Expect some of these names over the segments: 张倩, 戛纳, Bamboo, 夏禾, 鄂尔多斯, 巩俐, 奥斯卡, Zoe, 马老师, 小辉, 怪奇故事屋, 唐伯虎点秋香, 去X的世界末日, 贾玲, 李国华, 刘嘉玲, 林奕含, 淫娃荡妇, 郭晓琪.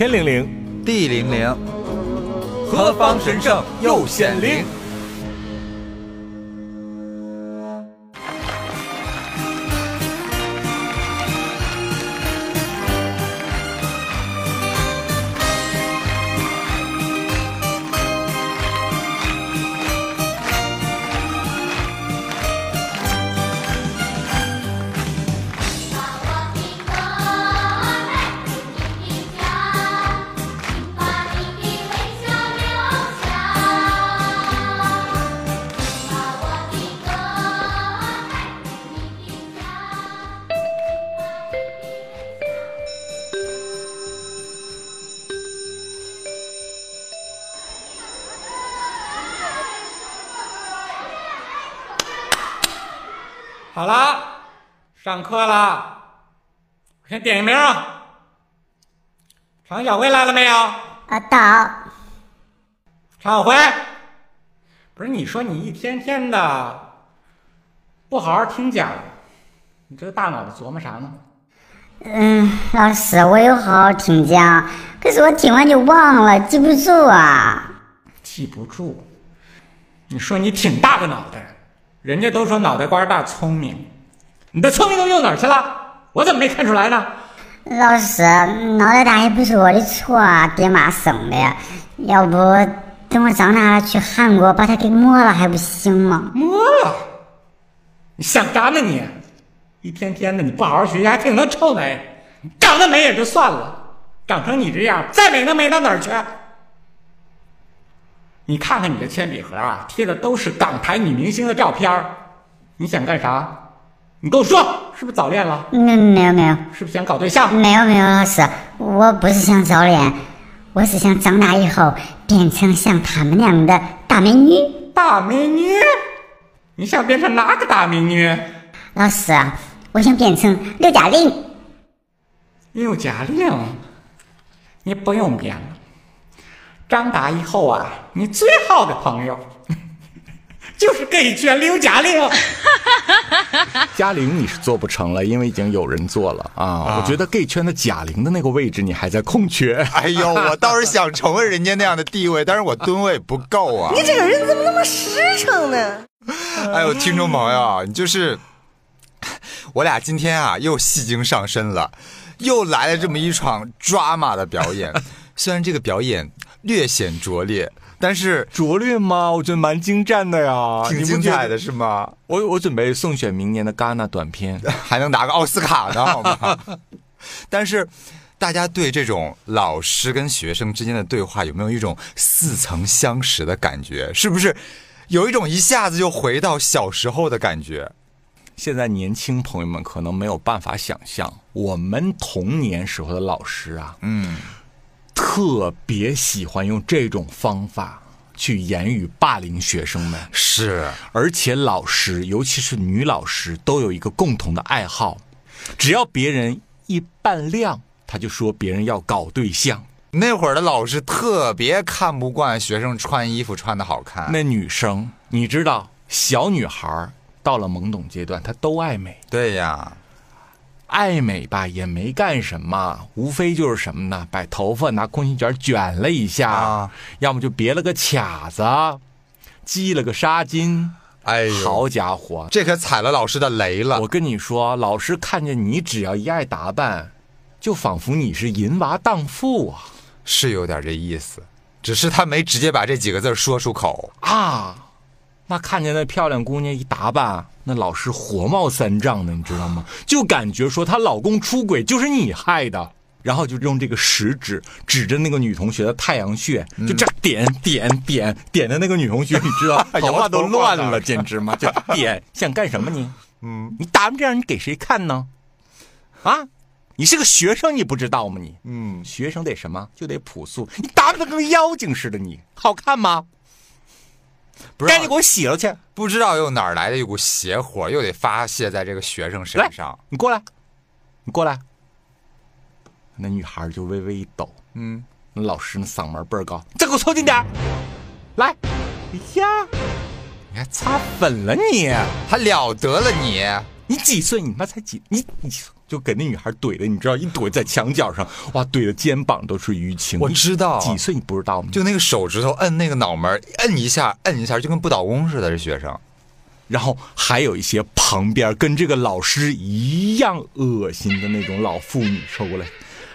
天灵灵，地灵灵，何方神圣又显灵。好啦，上课啦！我先点个名啊。常小辉来了没有？到。常小辉，不是你说你一天天的不好好听讲，你这大脑子琢磨啥呢？老师，我有好好听讲，可是我听完就忘了，记不住啊。记不住？你说你挺大个脑袋。人家都说脑袋瓜大聪明，你的聪明都用哪儿去了？我怎么没看出来呢？老师，脑袋大也不是我的错啊，爹妈生的呀。要不等我长大了去韩国把它给摸了还不行吗？摸了？你想干呢你？一天天的你不好好学习还挺能臭美，长得美也就算了，长成你这样再美能美到哪儿去？你看看你的铅笔盒啊，贴的都是港台女明星的照片，你想干啥？你跟我说，是不是早恋了？没有。是不是想搞对象？没有，老师，我不是想早恋，我是想长大以后变成像他们那样的大美女。大美女？你想变成哪个大美女？老师，我想变成刘嘉玲。刘嘉玲？你不用变了。长大以后啊，你最好的朋友就是给圈刘嘉玲。嘉玲你是做不成了，因为已经有人做了啊。我觉得 gay 圈的贾玲的那个位置你还在空缺。哎呦，我倒是想成为人家那样的地位，但是我吨位不够啊。你这个人怎么那么实诚呢？哎呦，听众朋友，你就是我俩今天啊又戏精上身了，又来了这么一场drama的表演。虽然这个表演略显拙劣，但是拙劣吗？我觉得蛮精湛的呀，挺精彩的是吗？我准备送选明年的戛纳短片，还能拿个奥斯卡呢，好吗？但是大家对这种老师跟学生之间的对话有没有一种似曾相识的感觉？是不是有一种一下子就回到小时候的感觉？现在年轻朋友们可能没有办法想象，我们童年时候的老师啊，特别喜欢用这种方法去言语霸凌学生们。是，而且老师，尤其是女老师，都有一个共同的爱好，只要别人一扮靓，他就说别人要搞对象。那会儿的老师特别看不惯学生穿衣服穿得好看。那女生，你知道，小女孩到了懵懂阶段，她都爱美。对呀。爱美吧也没干什么，无非就是什么呢，把头发拿空气卷卷了一下啊，要么就别了个卡子，系了个纱巾。哎呦，好家伙，这可踩了老师的雷了。我跟你说，老师看见你只要一爱打扮，就仿佛你是淫娃荡妇啊。是有点这意思，只是他没直接把这几个字说出口啊。那看见那漂亮姑娘一打扮，那老师火冒三丈的，你知道吗？就感觉说她老公出轨就是你害的，然后就用这个食指指着那个女同学的太阳穴，就这点的那个女同学，你知道，头发都乱了，简直嘛！就点想干什么你？你打扮这样你给谁看呢？啊，你是个学生你不知道吗你？学生得什么就得朴素，你打扮的跟妖精似的你，好看吗？赶紧给我洗了去！不知道又哪儿来的一股邪火，又得发泄在这个学生身上。你过来，你过来。那女孩就微微一抖，那老师那嗓门倍儿高，再给我凑近点儿。来，哎呀，你还擦粉了你，还了得了你！你几岁？你妈才几？你就给那女孩怼的，你知道，一怼在墙角上，哇，怼的肩膀都是淤青。我知道，几岁你不知道吗？就那个手指头摁那个脑门，摁一下，摁一下，就跟不倒翁似的。这学生。然后还有一些旁边跟这个老师一样恶心的那种老妇女收过来，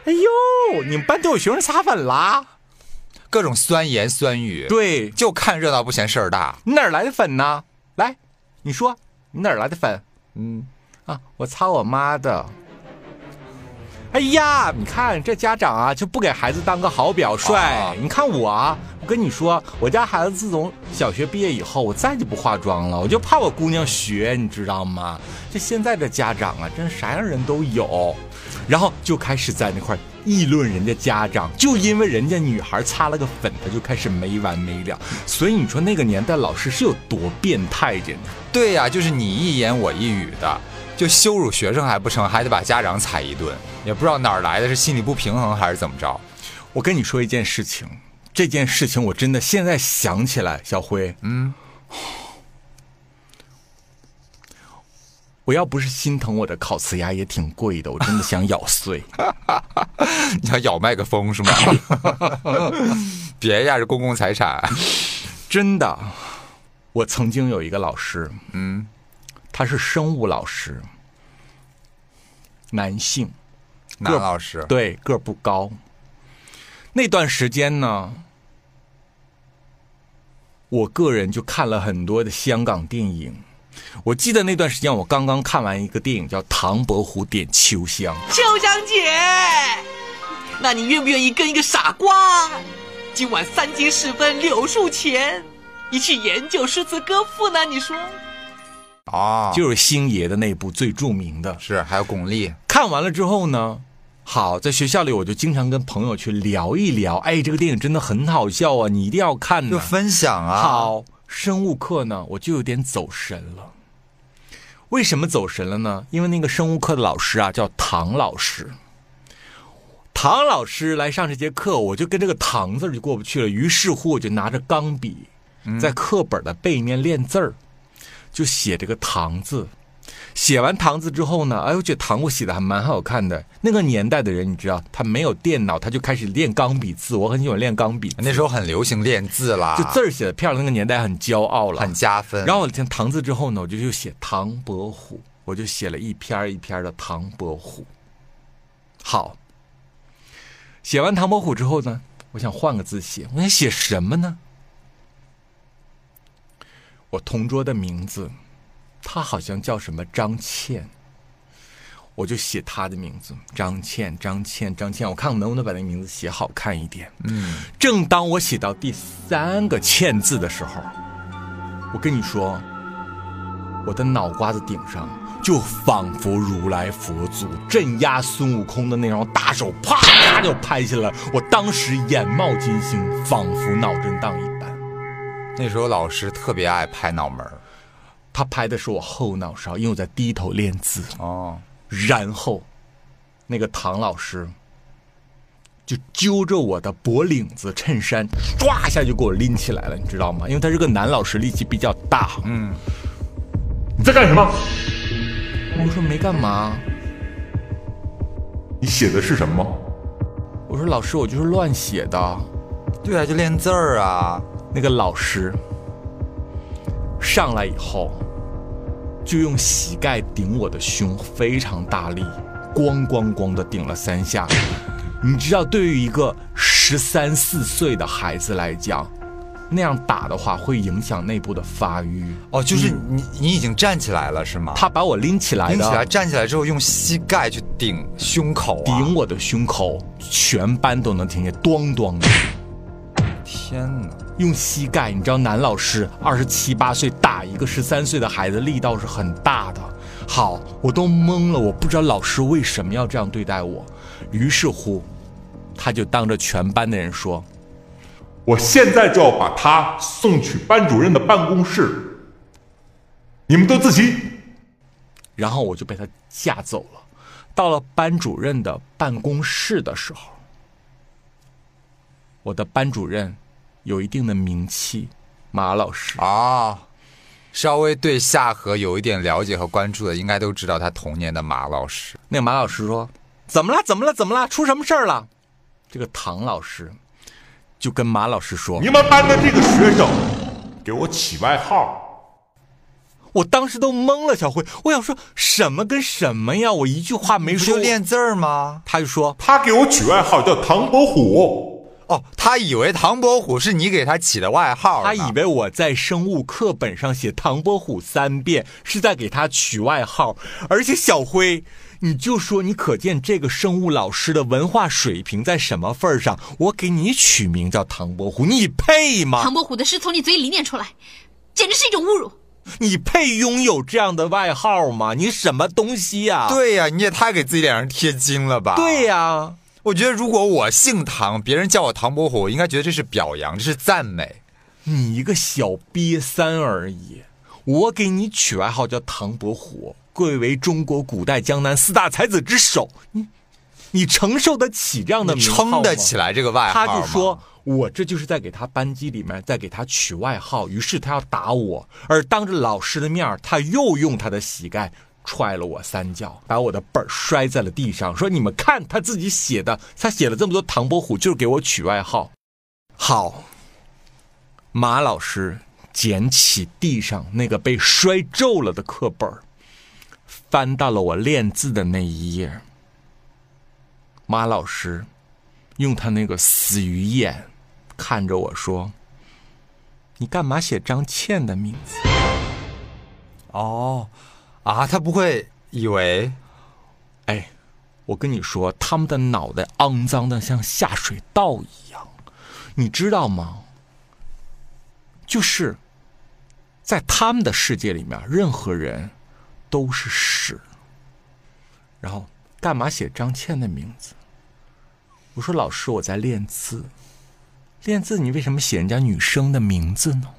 哎呦，你们班都有学生撒粉啦，各种酸言酸语。对，就看热闹不嫌事儿大。你哪来的粉呢？来，你说你哪来的粉？我擦我妈的。哎呀，你看这家长啊，就不给孩子当个好表率。你看我啊，我跟你说，我家孩子自从小学毕业以后，我再就不化妆了，我就怕我姑娘学，你知道吗？这现在的家长啊，真啥样人都有。然后就开始在那块议论人家家长，就因为人家女孩擦了个粉，他就开始没完没了。所以你说那个年代老师是有多变态着呢？对呀，就是你一言我一语的。就羞辱学生还不成，还得把家长踩一顿，也不知道哪儿来的，是心理不平衡还是怎么着。我跟你说一件事情，这件事情我真的现在想起来，小辉，我要不是心疼我的烤瓷牙也挺贵的，我真的想咬碎。你想咬麦克风是吗？别呀，是公共财产。真的，我曾经有一个老师，他是生物老师，男性，男老师，对，个不高。那段时间呢，我个人就看了很多的香港电影。我记得那段时间，我刚刚看完一个电影叫《唐伯虎点秋香》。秋香姐，那你愿不愿意跟一个傻瓜，今晚3:40柳树前，一起研究诗词歌赋呢？你说？就是星爷的那部最著名的，是还有巩俐。看完了之后呢，好，在学校里我就经常跟朋友去聊一聊，哎，这个电影真的很好笑啊，你一定要看呢，就分享啊。好，生物课呢我就有点走神了。为什么走神了呢？因为那个生物课的老师啊叫唐老师，唐老师来上这节课，我就跟这个唐字就过不去了，于是乎我就拿着钢笔在课本的背面练字儿。就写这个唐字，写完唐字之后呢，哎，我觉得唐我写的还蛮好看的。那个年代的人，你知道，他没有电脑，他就开始练钢笔字。我很喜欢练钢笔字，那时候很流行练字啦，就字儿写的漂亮，那个年代很骄傲了，很加分。然后我听唐字之后呢，我就写唐伯虎，我就写了一篇一篇的唐伯虎。好，写完唐伯虎之后呢，我想换个字写，我想写什么呢？我同桌的名字，他好像叫什么张倩，我就写他的名字，张倩，我看我能不能把那名字写好看一点。正当我写到第3个倩字的时候，我跟你说，我的脑瓜子顶上就仿佛如来佛祖镇压孙悟空的那种大手啪啪就拍下来，我当时眼冒金星，仿佛脑震荡一般。那时候老师特别爱拍脑门，他拍的是我后脑勺，因为我在低头练字。然后那个唐老师就揪着我的脖领子衬衫，唰一下就给我拎起来了，你知道吗？因为他是个男老师，力气比较大。你在干什么？我说没干嘛。你写的是什么？我说老师，我就是乱写的。对啊，就练字儿啊。那个老师上来以后，就用膝盖顶我的胸，非常大力，咣咣咣的顶了3下。你知道，对于一个13、14岁的孩子来讲，那样打的话会影响内部的发育。就是你已经站起来了是吗？他把我拎起来，站起来之后用膝盖去顶胸口，顶我的胸口，全班都能听见，咣咣的。天哪！用膝盖，你知道男老师27、8岁打一个13岁的孩子，力道是很大的。好，我都懵了，我不知道老师为什么要这样对待我。于是乎，他就当着全班的人说：“我现在就要把他送去班主任的办公室，你们都自习。”然后我就被他架走了。到了班主任的办公室的时候，我的班主任有一定的名气，马老师。稍微对夏禾有一点了解和关注的，应该都知道他童年的马老师。那个马老师说：“怎么了？怎么了？怎么了？出什么事儿了？”这个唐老师就跟马老师说：“你们班的这个学生给我起外号。”我当时都懵了，小辉，我想说什么跟什么呀？我一句话没说。不就练字儿吗？他就说他给我取外号叫唐伯虎。哦，他以为唐伯虎是你给他起的外号。他以为我在生物课本上写唐伯虎3遍是在给他取外号。而且小辉，你就说你可见这个生物老师的文化水平在什么份儿上？我给你取名叫唐伯虎，你配吗？唐伯虎的诗从你嘴里念出来，简直是一种侮辱。你配拥有这样的外号吗？你什么东西呀？对呀，你也太给自己脸上贴金了吧？对呀，我觉得如果我姓唐，别人叫我唐伯虎，我应该觉得这是表扬，这是赞美。你一个小瘪三而已，我给你取外号叫唐伯虎，贵为中国古代江南4大才子之首，你承受得起这样的名号吗？你撑得起来这个外号吗？他就说我这就是在给他班级里面在给他取外号，于是他要打我，而当着老师的面他又用他的膝盖踹了我3脚，把我的本摔在了地上，说你们看他自己写的，他写了这么多唐伯虎就是给我取外号。好，马老师捡起地上那个被摔皱了的课本，翻到了我练字的那一页。马老师用他那个死鱼眼看着我说：“你干嘛写张倩的名字？”哦，啊，他不会以为……哎，我跟你说，他们的脑袋肮脏的像下水道一样，你知道吗？就是在他们的世界里面，任何人都是屎。然后干嘛写张倩的名字？我说老师，我在练字。练字你为什么写人家女生的名字呢？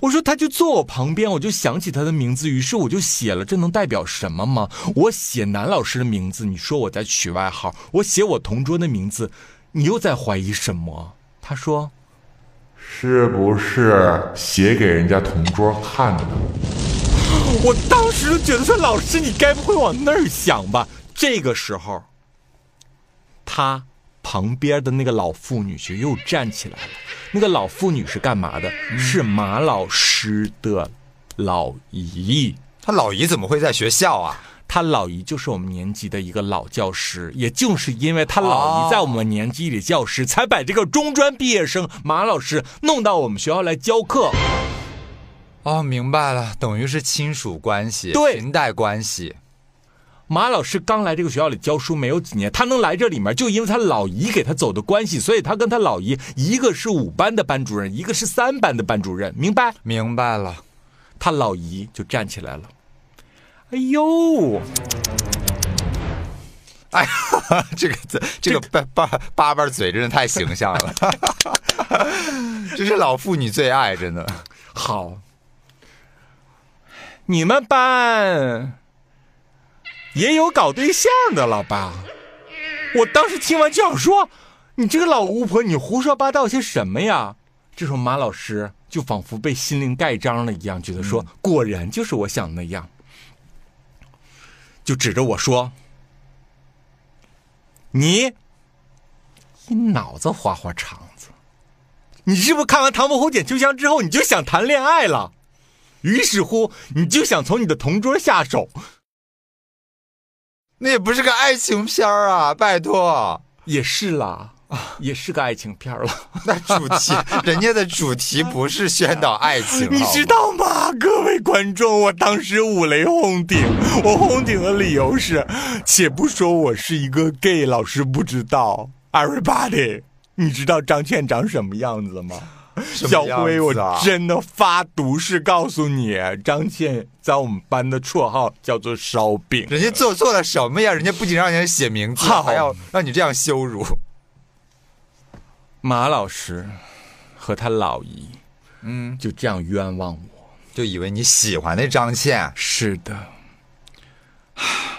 我说他就坐我旁边，我就想起他的名字，于是我就写了，这能代表什么吗？我写男老师的名字，你说我在取外号；我写我同桌的名字，你又在怀疑什么？他说是不是写给人家同桌看的？我当时就觉得说老师你该不会往那儿想吧。这个时候他旁边的那个老妇女就又站起来了。那个老妇女是干嘛的？是马老师的老姨。他老姨怎么会在学校啊？他老姨就是我们年级的一个老教师，也就是因为他老姨在我们年级里教师，才把这个中专毕业生马老师弄到我们学校来教课。哦，明白了，等于是亲属关系，裙带关系。马老师刚来这个学校里教书没有几年，他能来这里面就因为他老姨给他走的关系，所以他跟他老姨一个是5班的班主任，一个是3班的班主任，明白？明白了。他老姨就站起来了。哎呦，哎呀，这个八瓣嘴真的太形象了，这是老妇女最爱，真的。好，你们班也有搞对象的了吧？我当时听完就想说，你这个老巫婆，你胡说八道些什么呀？这时候马老师就仿佛被心灵盖章了一样，觉得说，果然就是我想那样，就指着我说：“你脑子花花肠子，你是不是看完《唐伯虎点秋香》之后你就想谈恋爱了？于是乎，你就想从你的同桌下手。”那也不是个爱情片啊，拜托。也是啦，也是个爱情片了。那主题，人家的主题不是宣导爱情，你知道吗？各位观众，我当时五雷轰顶，我轰顶的理由是，且不说我是一个 gay， 老师不知道 everybody， 你知道张倩长什么样子吗？小辉，我真的发毒誓告诉你，张倩在我们班的绰号叫做烧饼。人家做了什么呀？人家不仅让人写名字，还要让你这样羞辱。马老师和他老姨，就这样冤枉我，就以为你喜欢那张倩。是的，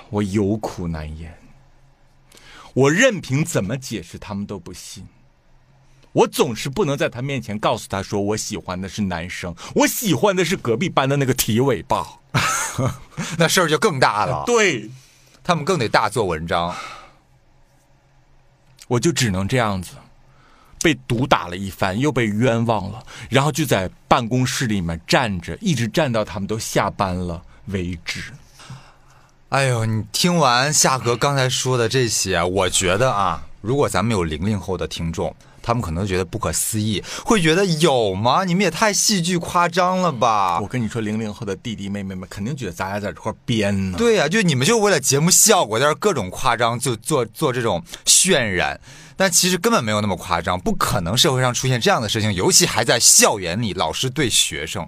我有苦难言，我任凭怎么解释，他们都不信。我总是不能在他面前告诉他说我喜欢的是男生，我喜欢的是隔壁班的那个体委吧。那事儿就更大了，对，他们更得大做文章。我就只能这样子被毒打了一番，又被冤枉了，然后就在办公室里面站着，一直站到他们都下班了为止。哎呦，你听完夏荷刚才说的这些，我觉得啊，如果咱们有00后的听众，他们可能觉得不可思议，会觉得有吗？你们也太戏剧夸张了吧。我跟你说，00后的弟弟妹妹们肯定觉得咱俩在这块编呢。对呀、啊，就你们就为了节目效果在这各种夸张，就做这种渲染，但其实根本没有那么夸张，不可能社会上出现这样的事情，尤其还在校园里老师对学生。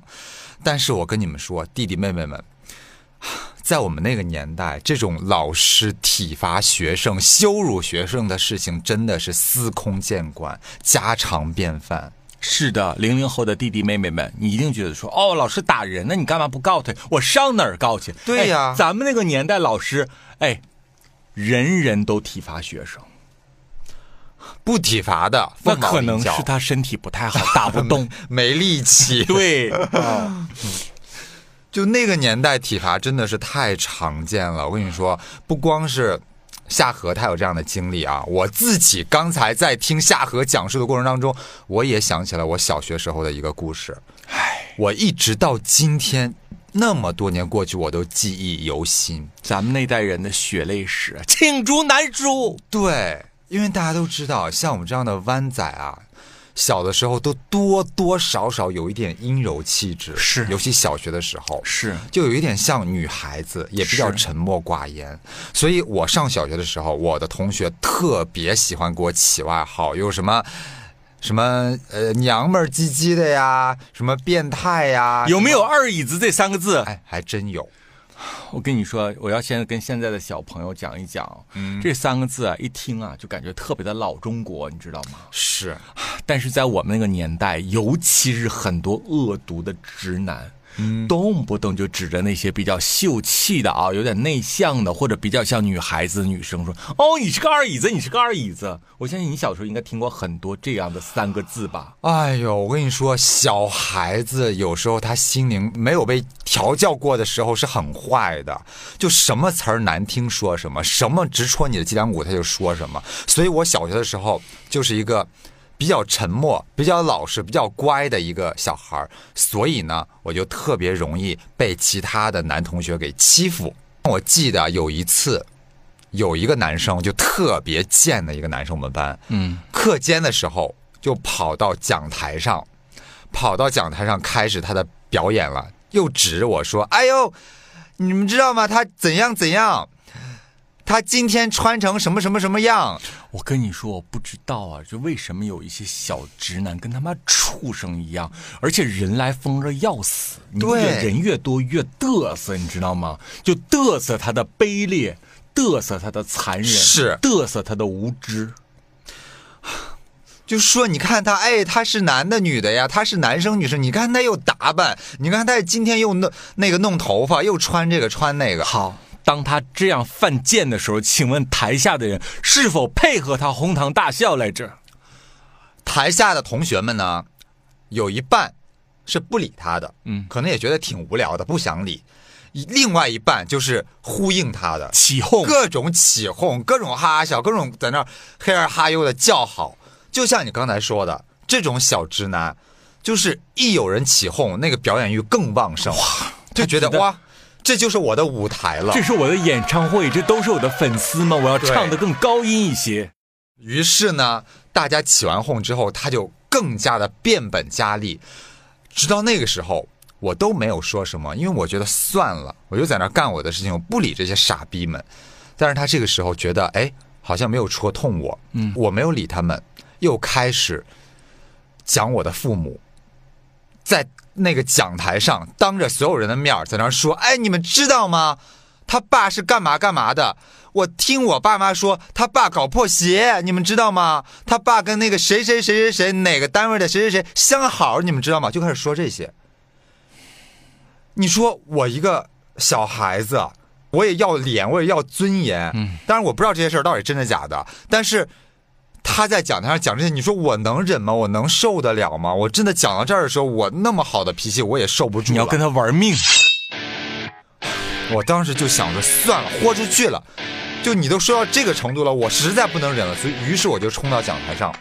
但是我跟你们说，弟弟妹妹们，在我们那个年代，这种老师体罚学生、羞辱学生的事情真的是司空见惯，家常便饭。是的，00后的弟弟妹妹们，你一定觉得说，哦，老师打人，那你干嘛不告他？我上哪儿告去？对呀、哎，咱们那个年代老师，哎，人人都体罚学生，不体罚的，那可能是他身体不太好，打不动，没力气。对。哦就那个年代体罚真的是太常见了，我跟你说，不光是夏荷他有这样的经历啊，我自己刚才在听夏荷讲述的过程当中，我也想起了我小学时候的一个故事。唉，我一直到今天那么多年过去，我都记忆犹新。咱们那代人的血泪史罄竹难书。对，因为大家都知道，像我们这样的湾仔啊，小的时候都多多少少有一点阴柔气质，是，尤其小学的时候，是，就有一点像女孩子，也比较沉默寡言。所以我上小学的时候，我的同学特别喜欢给我起外号，有什么什么娘们儿唧唧的呀，什么变态呀，有没有二椅子这三个字？哎，还真有。我跟你说，我要先跟现在的小朋友讲一讲，这三个字啊，一听啊就感觉特别的老中国，你知道吗？是，但是在我们那个年代，尤其是很多恶毒的直男，动不动就指着那些比较秀气的啊，有点内向的，或者比较像女孩子女生说：“哦，你是个二椅子，你是个二椅子。”我相信你小时候应该听过很多这样的三个字吧？哎呦，我跟你说，小孩子有时候他心灵没有被调教过的时候是很坏的，就什么词儿难听说什么，什么直戳你的脊梁骨他就说什么。所以我小学的时候就是一个比较沉默、比较老实、比较乖的一个小孩，所以呢，我就特别容易被其他的男同学给欺负。我记得有一次，有一个男生就特别贱的一个男生，我们班，课间的时候就跑到讲台上开始他的表演了，又指我说：“哎呦，你们知道吗？他怎样怎样。”他今天穿成什么什么什么样？我跟你说，我不知道啊，就为什么有一些小直男跟他妈畜生一样，而且人来疯了要死。对，人越多越嘚瑟，你知道吗？就嘚瑟他的卑劣，嘚瑟他的残忍，是嘚瑟他的无知。就是说，你看他，哎，他是男的女的呀，他是男生女生，你看他又打扮，你看他今天又弄头发，又穿这个穿那个，好。当他这样犯贱的时候，请问台下的人是否配合他哄堂大笑来着？台下的同学们呢，有一半是不理他的，可能也觉得挺无聊的，不想理；另外一半就是呼应他的起哄，各种起哄，各种哈哈笑，各种在那嘿儿哈呦的叫好。就像你刚才说的，这种小直男，就是一有人起哄，那个表演欲更旺盛，哇，就觉得哇。这就是我的舞台了，这是我的演唱会，这都是我的粉丝吗？我要唱得更高音一些。于是呢，大家起完哄之后，他就更加的变本加厉。直到那个时候，我都没有说什么，因为我觉得算了，我就在那干我的事情，我不理这些傻逼们。但是他这个时候觉得，哎，好像没有戳痛我，我没有理他们，又开始讲我的父母，在那个讲台上当着所有人的面在那说，哎，你们知道吗？他爸是干嘛干嘛的，我听我爸妈说他爸搞破鞋，你们知道吗？他爸跟那个谁谁谁谁谁哪个单位的谁谁谁相好，你们知道吗？就开始说这些。你说我一个小孩子，我也要脸，我也要尊严，当然我不知道这些事儿到底真的假的，但是他在讲台上讲这些，你说我能忍吗？我能受得了吗？我真的讲到这儿的时候，我那么好的脾气我也受不住了。你要跟他玩命。我当时就想着算了，豁出去了，就你都说到这个程度了，我实在不能忍了，所以于是我就冲到讲台上，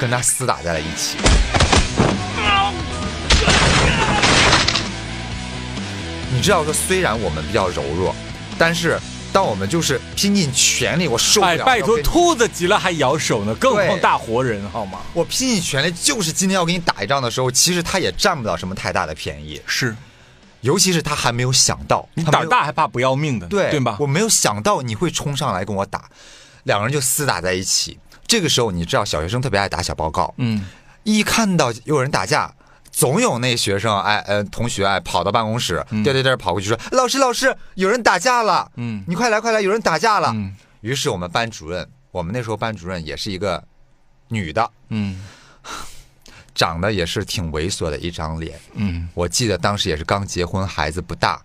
跟他厮打在了一起。你知道说，虽然我们比较柔弱，但是当我们就是拼尽全力，我受不了。拜托，兔子急了还咬手呢，更何况大活人好吗？我拼尽全力，就是今天要给你打一仗的时候，其实他也占不了什么太大的便宜。是。尤其是他还没有想到，你胆大还怕不要命的，对吧？我没有想到你会冲上来跟我打，两个人就厮打在一起。这个时候你知道小学生特别爱打小报告，一看到有人打架，总有那学生同学跑到办公室，颠跑过去说：“老师，老师，有人打架了，你快来快来，有人打架了。”于是我们班主任，我们那时候班主任也是一个女的，长得也是挺猥琐的一张脸，我记得当时也是刚结婚，孩子不大，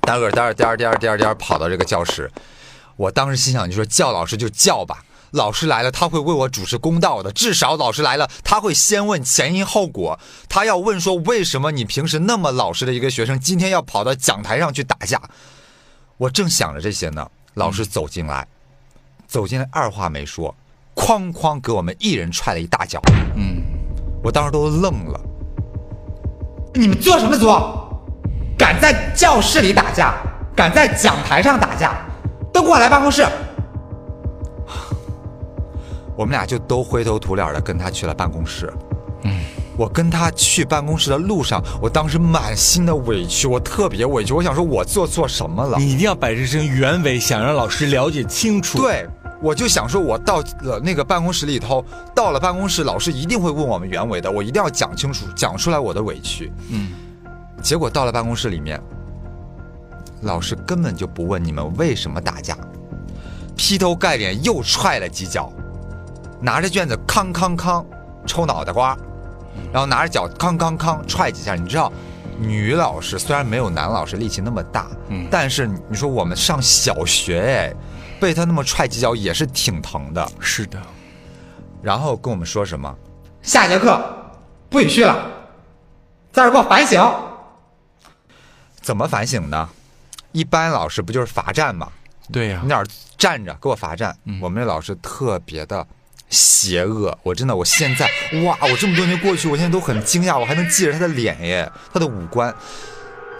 单个颠跑到这个教室，我当时心想，你说叫老师就叫吧，老师来了他会为我主持公道的，至少老师来了他会先问前因后果，他要问说为什么你平时那么老实的一个学生，今天要跑到讲台上去打架。我正想着这些呢，老师走进来，二话没说，哐哐给我们一人踹了一大脚，我当时都愣了，你们做什么做？敢在教室里打架，敢在讲台上打架，都给我来办公室。我们俩就都灰头土脸的跟他去了办公室。我跟他去办公室的路上，我当时满心的委屈，我特别委屈，我想说我做错什么了？你一定要摆正原委，想让老师了解清楚。对。我就想说，我到了那个办公室里头，到了办公室，老师一定会问我们原委的，我一定要讲清楚，讲出来我的委屈。结果到了办公室里面，老师根本就不问你们为什么打架，劈头盖脸又踹了几脚，拿着卷子康康康抽脑袋瓜，然后拿着脚康康康踹几下。你知道，女老师虽然没有男老师力气那么大，但是你说我们上小学被他那么踹几脚也是挺疼的。是的。然后跟我们说什么，下节课不许去了，在这给我反省。怎么反省呢？一般老师不就是罚站吗？对呀，你哪儿站着给我罚站。我们这老师特别的邪恶，我真的，我现在哇，我这么多年过去，我现在都很惊讶，我还能记着他的脸耶，他的五官。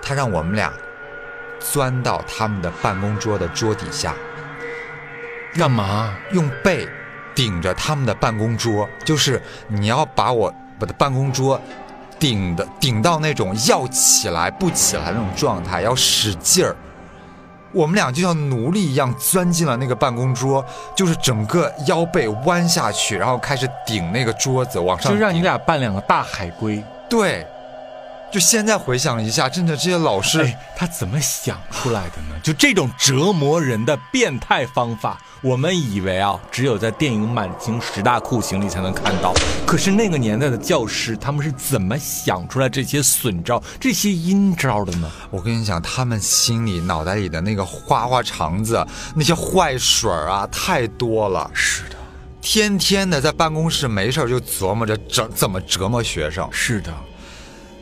他让我们俩钻到他们的办公桌的桌底下。干嘛？用背顶着他们的办公桌，就是你要把我的办公桌顶到那种要起来不起来那种状态，要使劲儿。我们俩就像奴隶一样钻进了那个办公桌，就是整个腰背弯下去，然后开始顶那个桌子往上，就让你俩扮两个大海龟。对。就现在回想一下，真的这些老师，他怎么想出来的呢？就这种折磨人的变态方法，我们以为啊，只有在电影《满清十大酷刑》里才能看到。可是那个年代的教师，他们是怎么想出来这些损招、这些阴招的呢？我跟你讲，他们心里、脑袋里的那个花花肠子、那些坏水啊，太多了。是的，天天的在办公室没事就琢磨着怎么折磨学生。是的。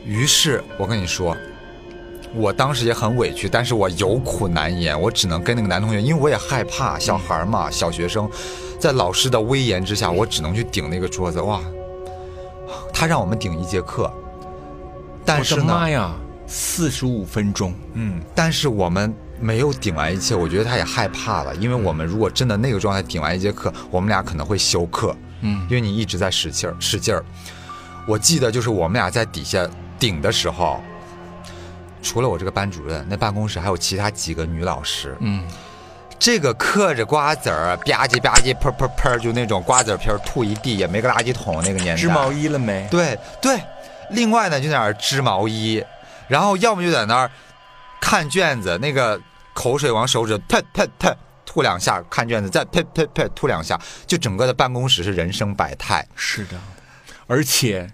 于是我跟你说，我当时也很委屈，但是我有苦难言，我只能跟那个男同学，因为我也害怕，小孩嘛，小学生，在老师的威严之下，我只能去顶那个桌子。哇，他让我们顶一节课，但是呢，我的妈呀，45分钟，但是我们没有顶完一切，我觉得他也害怕了，因为我们如果真的那个状态顶完一节课，我们俩可能会休课，因为你一直在使劲儿。我记得就是我们俩在底下顶的时候，除了我这个班主任，那办公室还有其他几个女老师，这个嗑着瓜子儿吧唧吧唧喷喷喷，就那种瓜子皮吐一地也没个垃圾桶，那个年代织毛衣了没？对，另外呢就在那儿织毛衣，然后要么就在那儿看卷子，那个口水往手指喷喷喷吐两下，看卷子再喷喷喷吐两下，就整个的办公室是人生百态。是的。而且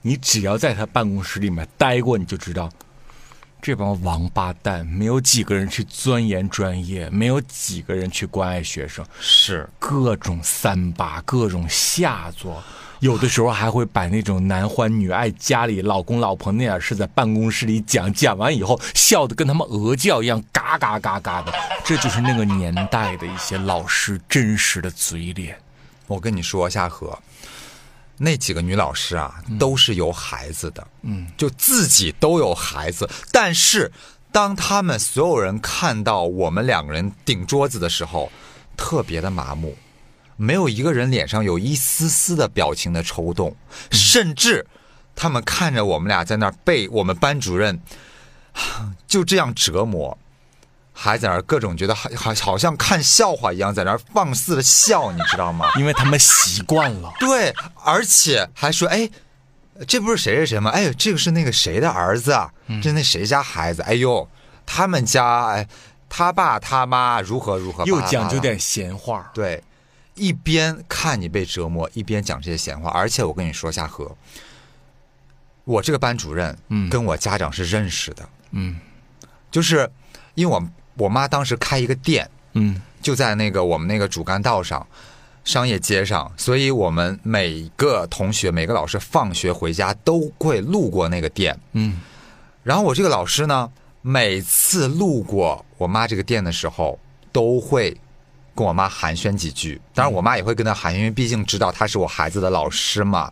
你只要在他办公室里面待过，你就知道这帮王八蛋没有几个人去钻研专业，没有几个人去关爱学生，是各种三八，各种下作，有的时候还会把那种男欢女爱家里老公老婆那点事在办公室里讲，讲完以后笑得跟他们鹅叫一样，嘎嘎嘎嘎的。这就是那个年代的一些老师真实的嘴脸。我跟你说，夏荷。那几个女老师啊，都是有孩子的，就自己都有孩子。但是，当他们所有人看到我们两个人顶桌子的时候，特别的麻木，没有一个人脸上有一丝丝的表情的抽动，甚至他们看着我们俩在那儿被我们班主任就这样折磨，还在那儿各种觉得好像看笑话一样，在那儿放肆的笑，你知道吗？因为他们习惯了。对，而且还说，哎，这不是谁是谁吗？哎，这个是那个谁的儿子啊？这那谁家孩子？哎呦，他们家，哎，他爸他妈如何如何？又讲究点闲话。对，一边看你被折磨，一边讲这些闲话。而且我跟你说，夏荷，我这个班主任，跟我家长是认识的，就是因为我妈当时开一个店，就在那个我们那个主干道上，商业街上，所以我们每个同学、每个老师放学回家都会路过那个店，然后我这个老师呢，每次路过我妈这个店的时候，都会跟我妈寒暄几句，当然我妈也会跟她寒暄，因为毕竟知道她是我孩子的老师嘛，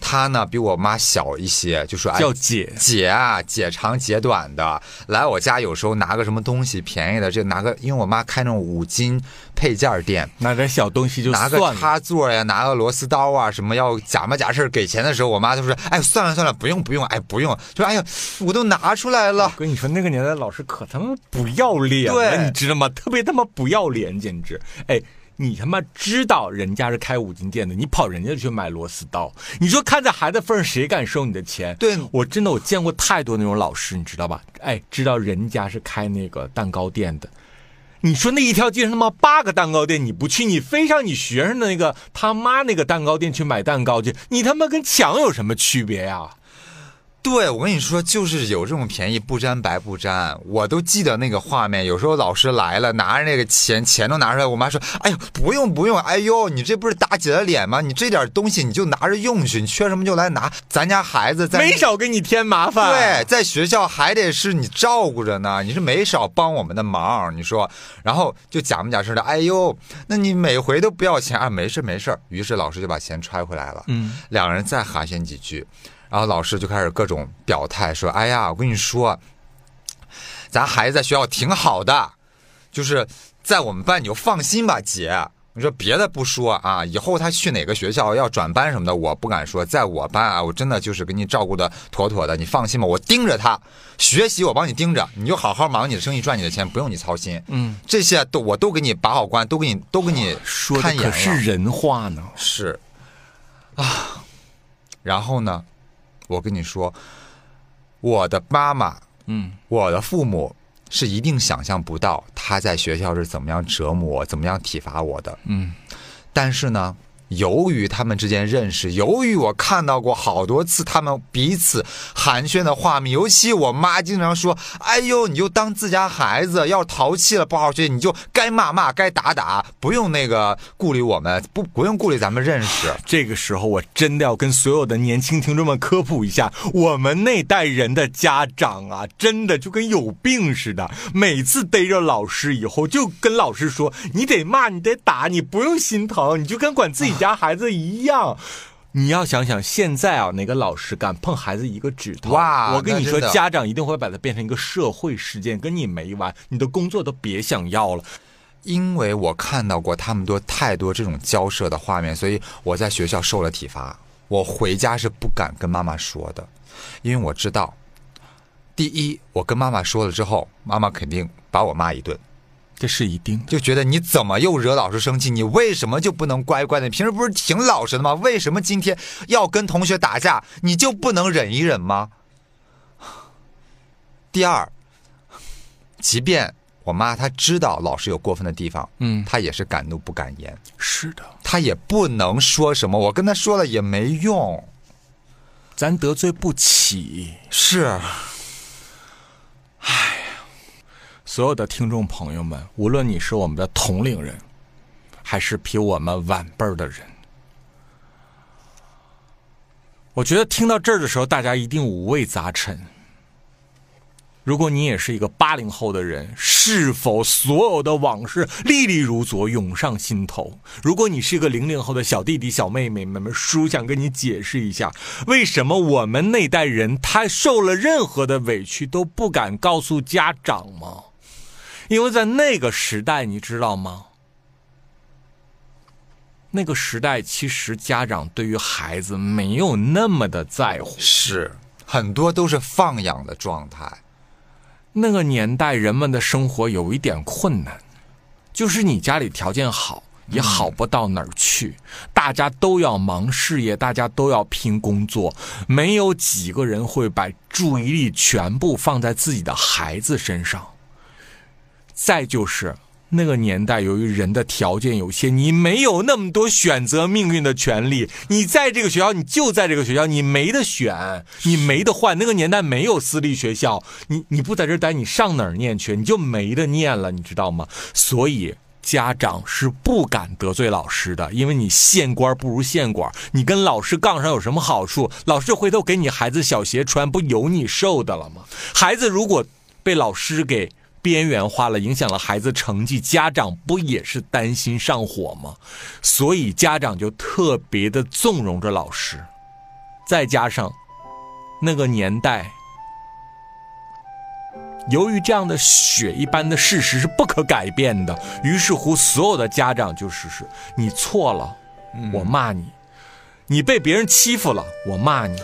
她呢比我妈小一些，就说叫姐姐啊，姐长姐短的，来我家有时候拿个什么东西便宜的，这拿个，因为我妈开那种5金配件店，拿点小东西就算了，拿个插座呀，拿个螺丝刀啊，什么要假模假式给钱的时候，我妈就说，哎，算了算了，不用不用，哎不用，就哎呀，我都拿出来了。跟你说那个年代老师可他妈不要脸了，你知道吗？特别他妈不要脸，简直。哎，你他妈知道人家是开5金店的，你跑人家去买螺丝刀，你说看在孩子份上谁敢收你的钱？对，我真的我见过太多那种老师，你知道吧？哎，知道人家是开那个蛋糕店的，你说那一条街上他妈8个蛋糕店，你不去，你非上你学生的那个他妈那个蛋糕店去买蛋糕去，你他妈跟抢有什么区别呀？对，我跟你说，就是有这种便宜不沾白不沾，我都记得那个画面。有时候老师来了，拿着那个钱都拿出来，我妈说：“哎呦，不用不用，哎呦，你这不是打姐的脸吗？你这点东西你就拿着用去，你缺什么就来拿。咱家孩子在没少给你添麻烦，对，在学校还得是你照顾着呢，你是没少帮我们的忙。你说，然后就假模假式的，哎呦，那你每回都不要钱啊？没事没事。于是老师就把钱揣回来了。两人再寒暄几句。”然后老师就开始各种表态，说：“哎呀，我跟你说，咱孩子在学校挺好的，就是在我们班你就放心吧，姐。你说别的不说啊，以后他去哪个学校要转班什么的，我不敢说，在我班啊，我真的就是给你照顾的妥妥的，你放心吧，我盯着他学习，我帮你盯着，你就好好忙你的生意，赚你的钱，不用你操心。这些都我都给你把好关，都给你说的可是人话呢，是啊。然后呢？”我跟你说，我的妈妈，我的父母是一定想象不到他在学校是怎么样折磨我，怎么样体罚我的，但是呢，由于他们之间认识，由于我看到过好多次他们彼此寒暄的画面，尤其我妈经常说：“哎呦，你就当自家孩子，要淘气了不好学，你就该骂骂，该打打，不用那个顾虑我们，不用顾虑咱们认识。”这个时候，我真的要跟所有的年轻听众们科普一下，我们那代人的家长啊，真的就跟有病似的，每次逮着老师以后，就跟老师说：“你得骂，你得打，你不用心疼，你就跟管自己。”家孩子一样，你要想想现在啊，哪个老师敢碰孩子一个指头？哇！我跟你说，家长一定会把它变成一个社会事件，跟你没完，你的工作都别想要了。因为我看到过他们太多这种交涉的画面，所以我在学校受了体罚，我回家是不敢跟妈妈说的，因为我知道，第一，我跟妈妈说了之后，妈妈肯定把我骂一顿。这是一定的，就觉得你怎么又惹老师生气？你为什么就不能乖乖的？你平时不是挺老实的吗？为什么今天要跟同学打架，你就不能忍一忍吗？第二，即便我妈她知道老师有过分的地方，她也是敢怒不敢言。是的，她也不能说什么，我跟她说了也没用，咱得罪不起。是。所有的听众朋友们，无论你是我们的同龄人，还是比我们晚辈儿的人，我觉得听到这儿的时候，大家一定五味杂陈。如果你也是一个80后的人，是否所有的往事历历如昨，涌上心头？如果你是一个00后的小弟弟、小妹妹们，叔想跟你解释一下，为什么我们那代人他受了任何的委屈都不敢告诉家长吗？因为在那个时代，你知道吗？那个时代其实家长对于孩子没有那么的在乎，是很多都是放养的状态。那个年代人们的生活有一点困难，就是你家里条件好也好不到哪儿去，大家都要忙事业，大家都要拼工作，没有几个人会把注意力全部放在自己的孩子身上。再就是那个年代由于人的条件有限，你没有那么多选择命运的权利，你在这个学校你就在这个学校，你没得选，你没得换。那个年代没有私立学校，你不在这待，你上哪儿念去？你就没得念了，你知道吗？所以家长是不敢得罪老师的，因为你县官不如县管，你跟老师杠上有什么好处？老师回头给你孩子小鞋穿，不有你受的了吗？孩子如果被老师给边缘化了，影响了孩子成绩，家长不也是担心上火吗？所以家长就特别的纵容着老师。再加上那个年代由于这样的血一般的事实是不可改变的，于是乎所有的家长就是你错了我骂你，你被别人欺负了我骂你，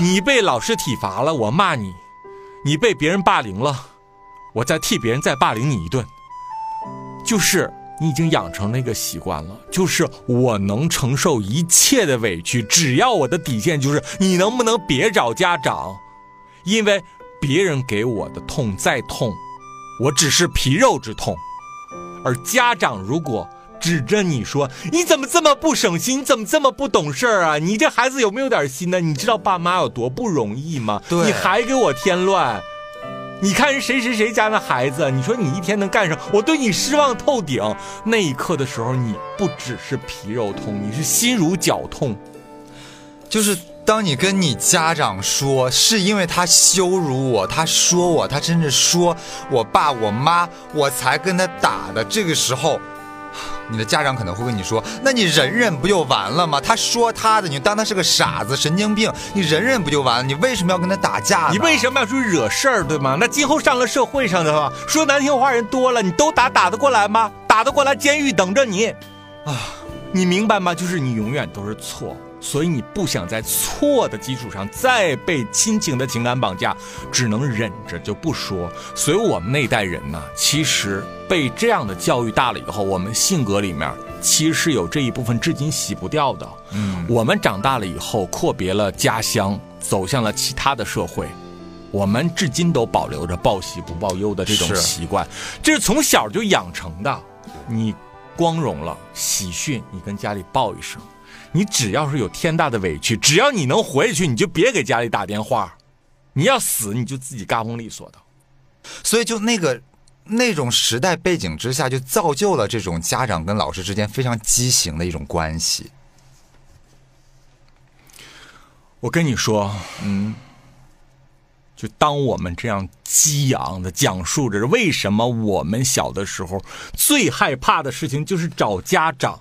你被老师体罚了我骂你，你被别人霸凌了我再替别人再霸凌你一顿。就是你已经养成了一个习惯了，就是我能承受一切的委屈，只要我的底线就是你能不能别找家长，因为别人给我的痛再痛，我只是皮肉之痛。而家长如果指着你说你怎么这么不省心，你怎么这么不懂事啊，你这孩子有没有点心呢？你知道爸妈有多不容易吗？你还给我添乱，你看人谁谁谁家的孩子，你说你一天能干上，我对你失望透顶。那一刻的时候，你不只是皮肉痛，你是心如绞痛。就是当你跟你家长说是因为他羞辱我，他说我，他甚至说我爸我妈我才跟他打的，这个时候你的家长可能会跟你说，那你忍忍不就完了吗？他说他的，你当他是个傻子神经病，你忍忍不就完了？你为什么要跟他打架呢？你为什么要去惹事儿，对吗？那今后上了社会上的话，说难听话人多了，你都打得过来吗？打得过来监狱等着你啊！你明白吗？就是你永远都是错，所以你不想在错的基础上再被亲情的情感绑架，只能忍着就不说。所以我们那代人呢，其实被这样的教育大了以后，我们性格里面其实是有这一部分至今洗不掉的。我们长大了以后阔别了家乡，走向了其他的社会，我们至今都保留着报喜不报忧的这种习惯，这是从小就养成的。你光荣了喜讯你跟家里报一声，你只要是有天大的委屈，只要你能回去，你就别给家里打电话，你要死你就自己嘎风利索的。所以就那种时代背景之下，就造就了这种家长跟老师之间非常畸形的一种关系。我跟你说，就当我们这样激昂的讲述着为什么我们小的时候最害怕的事情就是找家长，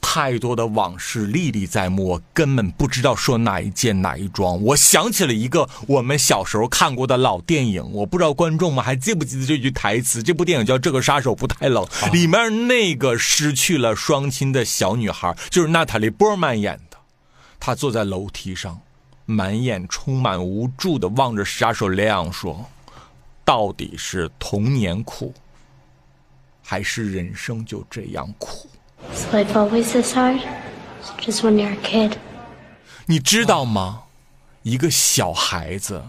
太多的往事历历在目，我根本不知道说哪一件哪一桩。我想起了一个我们小时候看过的老电影，我不知道观众们还记不记得这句台词，这部电影叫《这个杀手不太冷》，里面那个失去了双亲的小女孩就是娜塔莉·波曼演的，她坐在楼梯上，满眼充满无助的望着杀手莱昂说，到底是童年苦，还是人生就这样苦？Is life always this hard? Just when you're a kid. 你知道吗？一个小孩子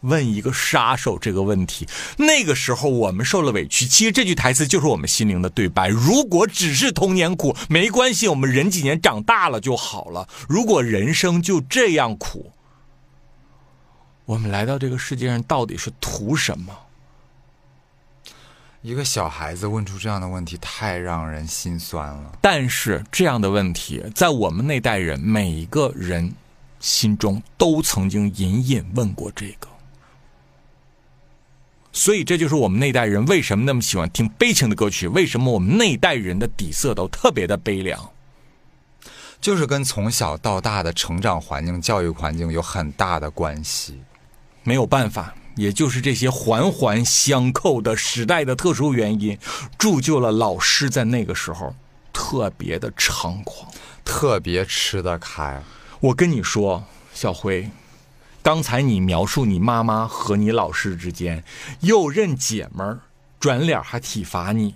问一个杀手这个问题，那个时候我们受了委屈。其实这句台词就是我们心灵的对白。如果只是童年苦，没关系，我们人几年长大了就好了。如果人生就这样苦，我们来到这个世界上到底是图什么？一个小孩子问出这样的问题太让人心酸了。但是这样的问题在我们那代人每一个人心中都曾经隐隐问过这个，所以这就是我们那代人为什么那么喜欢听悲情的歌曲，为什么我们那代人的底色都特别的悲凉，就是跟从小到大的成长环境、教育环境有很大的关系。没有办法，也就是这些环环相扣的时代的特殊原因，铸就了老师在那个时候特别的猖狂，特别吃得开。我跟你说，小辉，刚才你描述你妈妈和你老师之间又认姐们儿，转脸还体罚你，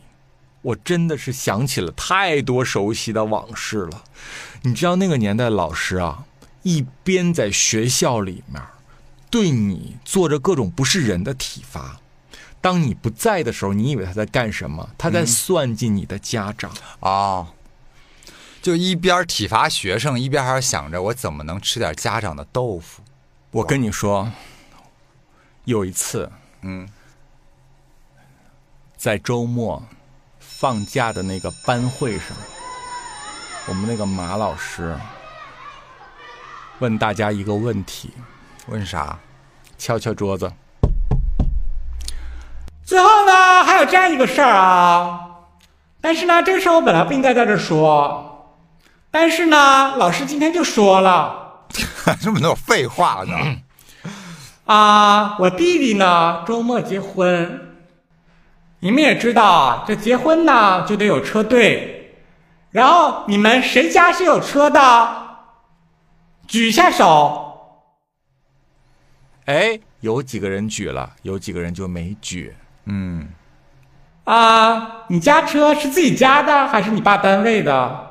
我真的是想起了太多熟悉的往事了。你知道那个年代老师啊，一边在学校里面对你做着各种不是人的体罚，当你不在的时候，你以为他在干什么？他在算计你的家长哦，就一边体罚学生，一边还想着我怎么能吃点家长的豆腐。我跟你说，有一次，在周末放假的那个班会上，我们那个马老师问大家一个问题。问啥？敲敲桌子。最后呢，还有这样一个事儿啊，但是呢，这个事儿我本来不应该在这说，但是呢，老师今天就说了。这么多废话呢？啊，我弟弟呢，周末结婚。你们也知道，这结婚呢就得有车队，然后你们谁家是有车的，举一下手。哎，有几个人举了，有几个人就没举。你家车是自己家的还是你爸单位的？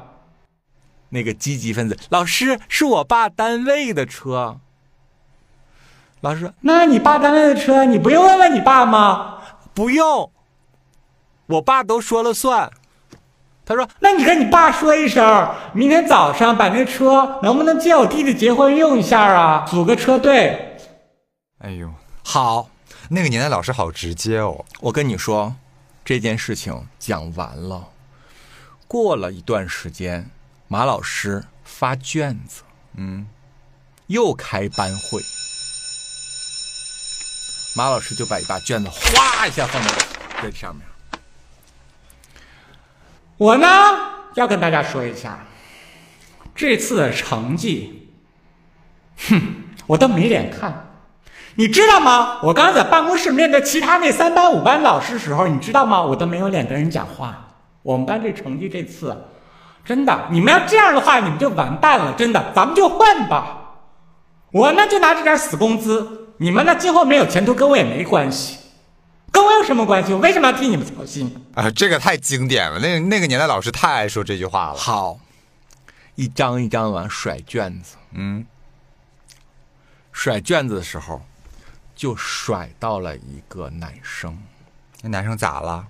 那个积极分子，老师，是我爸单位的车。老师说，那你爸单位的车，你不用问问你爸吗？不用。我爸都说了算。他说，那你跟你爸说一声，明天早上把那车能不能借我弟弟结婚用一下啊，组个车队。哎呦，好，那个年代老师好直接哦。我跟你说，这件事情讲完了，过了一段时间，马老师发卷子，又开班会，马老师就把一把卷子哗一下放到这上面。我呢要跟大家说一下，这次的成绩，我都没脸看，你知道吗？我刚才在办公室面对其他那3班5班老师的时候，你知道吗？我都没有脸跟人讲话。我们班这成绩这次，真的，你们要这样的话，你们就完蛋了，真的，咱们就换吧。我呢就拿这点死工资，你们呢今后没有前途，跟我也没关系。跟我有什么关系？我为什么要替你们操心啊？这个太经典了，那个年代老师太爱说这句话了。好，一张一张往甩卷子，甩卷子的时候，就甩到了一个男生。那男生咋了？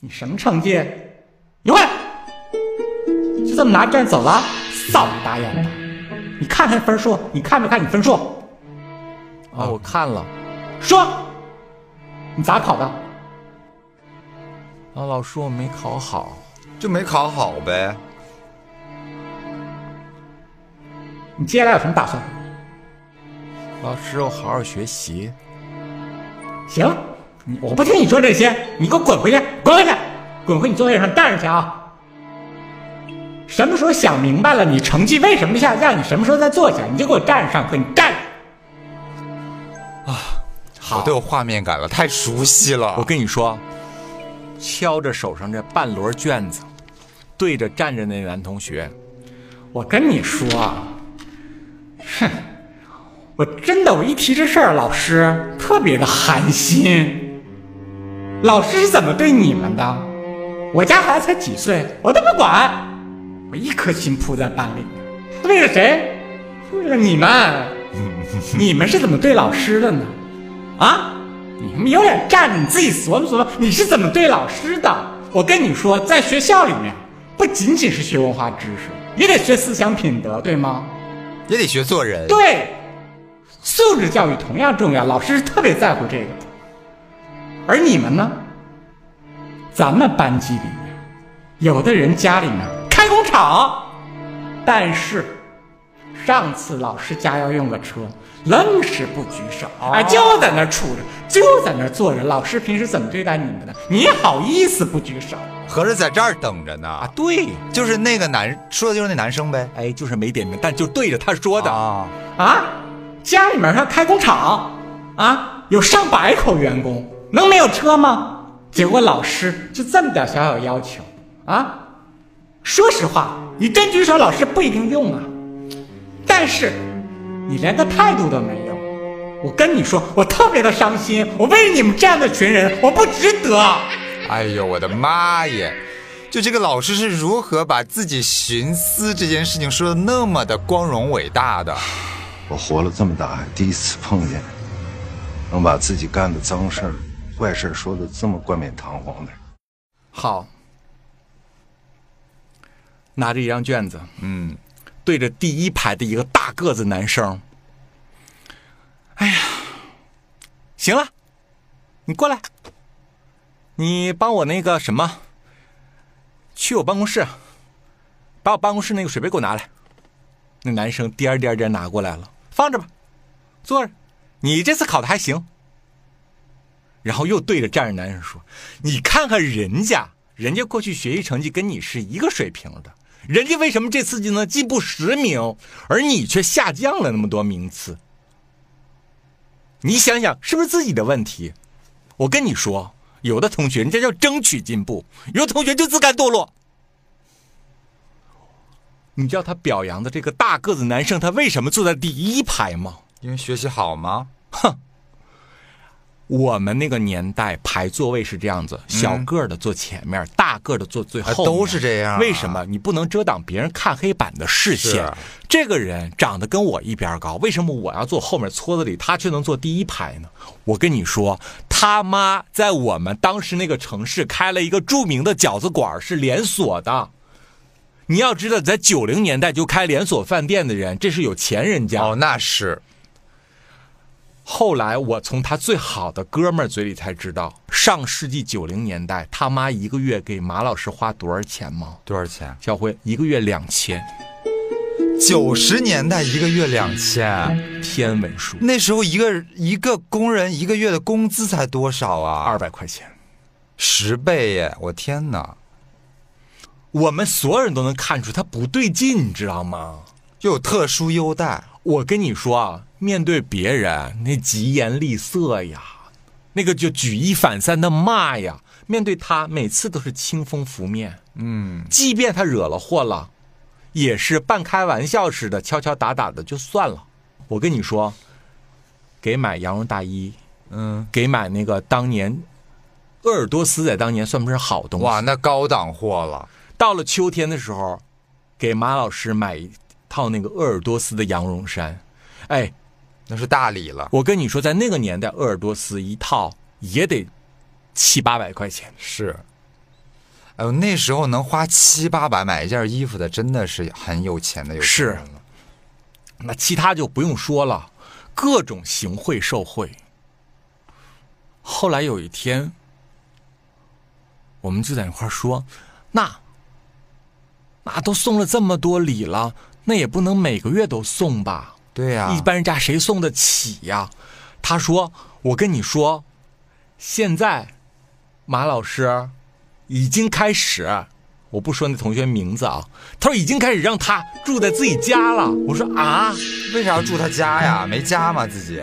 你什么成绩？你会？就这么拿卷走了？扫你大眼吧！你看看分数，你看没看你分数？哦，我看了。说。你咋考的？啊，老师，我没考好。就没考好呗。你接下来有什么打算？老师，我好好学习。行，我不听你说这些，你给我滚回去，滚回去，滚回你座位上站着去啊！什么时候想明白了你成绩为什么下降，你什么时候再坐下，你就给我站着上课，你站着。啊。我都有画面感了，太熟悉了。我跟你说，敲着手上这半摞卷子，对着站着那男同学，我跟你说，哼，我真的，我一提这事儿，老师特别的寒心。老师是怎么对你们的？我家孩子才几岁，我都不管，我一颗心扑在班里面，为了谁？为了你们。你们是怎么对老师的呢？啊，你们有点站着，你自己琢磨琢磨，你是怎么对老师的？我跟你说，在学校里面，不仅仅是学文化知识，也得学思想品德，对吗？也得学做人。对，素质教育同样重要，老师是特别在乎这个的。而你们呢？咱们班级里面，有的人家里面开工厂，但是上次老师家要用个车，愣是不举手，哎，就在那杵着，就在那坐着。老师平时怎么对待你们的？你好意思不举手？合着在这儿等着呢？啊，对，就是那个说的就是那男生呗。哎，就是没点名，但就对着他说的啊。家里面他开工厂啊，有上百口员工，能没有车吗？结果老师就这么点小要求啊。说实话，你真举手，老师不一定用啊。但是你连个态度都没有，我跟你说，我特别的伤心，我为你们这样的群人，我不值得。哎呦，我的妈耶！就这个老师是如何把自己徇私这件事情说的那么的光荣伟大的？我活了这么大，第一次碰见能把自己干的脏事儿、坏事说的这么冠冕堂皇的。好，拿着一张卷子，对着第一排的一个大个子男生，哎呀，行了，你过来，你帮我那个什么，去我办公室，把我办公室那个水杯给我拿来。那男生颠颠颠拿过来了，放着吧，坐着，你这次考的还行。然后又对着站着男生说，你看看人家过去学习成绩跟你是一个水平的，人家为什么这次就能进步10名，而你却下降了那么多名次？你想想是不是自己的问题？我跟你说，有的同学人家叫争取进步，有的同学就自甘堕落。你知道他表扬的这个大个子男生他为什么坐在第一排吗？因为学习好吗？哼，我们那个年代排座位是这样子，小个的坐前面，大个的坐最后面，都是这样。为什么？你不能遮挡别人看黑板的视线。这个人长得跟我一边高，为什么我要坐后面撮子里，他却能坐第一排呢？我跟你说，他妈在我们当时那个城市开了一个著名的饺子馆，是连锁的。你要知道，在90年代就开连锁饭店的人，这是有钱人家。哦，那是。后来我从他最好的哥们儿嘴里才知道，上世纪90年代他妈一个月给马老师花多少钱吗？多少钱？小辉一个月2000。90年代一个月2000，天文数。那时候一个工人一个月的工资才多少啊？200块钱，10倍耶！我天哪！我们所有人都能看出他不对劲，你知道吗？又有特殊优待。我跟你说啊，面对别人那疾言厉色呀，那个就举一反三的骂呀，面对他每次都是清风拂面。即便他惹了祸了，也是半开玩笑似的，敲敲打打的就算了。我跟你说，给买羊绒大衣，给买那个当年鄂尔多斯在当年算不是好东西，哇，那高档货了。到了秋天的时候，给马老师买套那个鄂尔多斯的羊绒衫，哎，那是大礼了。我跟你说，在那个年代，鄂尔多斯一套也得700-800块钱。是，哎呦，那时候能花700-800买一件衣服的，真的是很有钱的有钱人了。是，那其他就不用说了，各种行贿受贿。后来有一天，我们就在一块说，那都送了这么多礼了。那也不能每个月都送吧？对呀，一般人家谁送得起呀？他说：“我跟你说，现在马老师已经开始，我不说那同学名字啊。他说已经开始让他住在自己家了。我说啊，为啥要住他家呀？没家吗自己？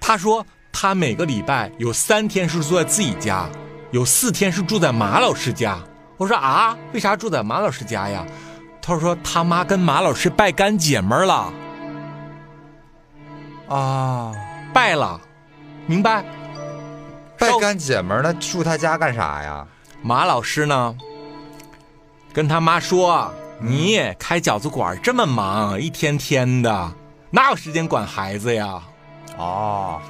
他说他每个礼拜有3天是住在自己家，有4天是住在马老师家。我说啊，为啥住在马老师家呀？”他说他妈跟马老师拜干姐们儿了啊，拜了，明白？拜干姐们儿，那住他家干啥呀？马老师呢，跟他妈说：“你开饺子馆这么忙，一天天的，哪有时间管孩子呀？哦，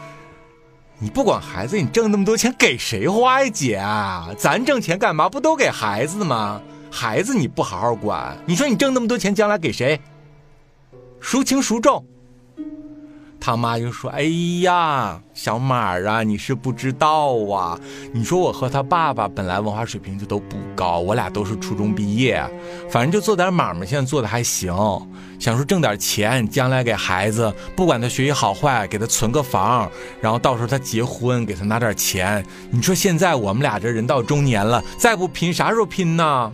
你不管孩子，你挣那么多钱给谁花呀，姐？咱挣钱干嘛？不都给孩子吗？”孩子你不好好管，你说你挣那么多钱将来给谁？孰轻孰重？他妈就说，哎呀小马啊，你是不知道啊，你说我和他爸爸本来文化水平就都不高，我俩都是初中毕业，反正就做点买卖，现在做的还行，想说挣点钱，将来给孩子不管他学习好坏，给他存个房，然后到时候他结婚给他拿点钱。你说现在我们俩这人到中年了，再不拼啥时候拼呢？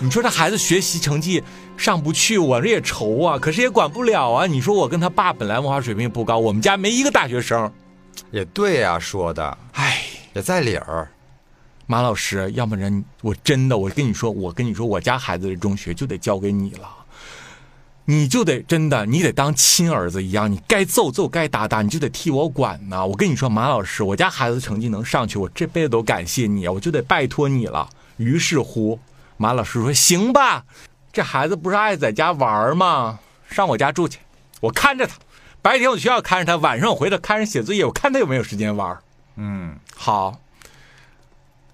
你说这孩子学习成绩上不去，我这也愁啊，可是也管不了啊。你说我跟他爸本来文化水平不高，我们家没一个大学生。也对啊，说的，哎，也在理儿。马老师，要不然我真的，我跟你说，我家孩子的中学就得交给你了，你就得真的，你得当亲儿子一样，你该揍揍，该打打，你就得替我管呢。我跟你说，马老师，我家孩子成绩能上去，我这辈子都感谢你，我就得拜托你了。于是乎，马老师说：“行吧，这孩子不是爱在家玩吗？上我家住去，我看着他。白天我去学校看着他，晚上我回来看着写作业，我看他有没有时间玩。”嗯，好。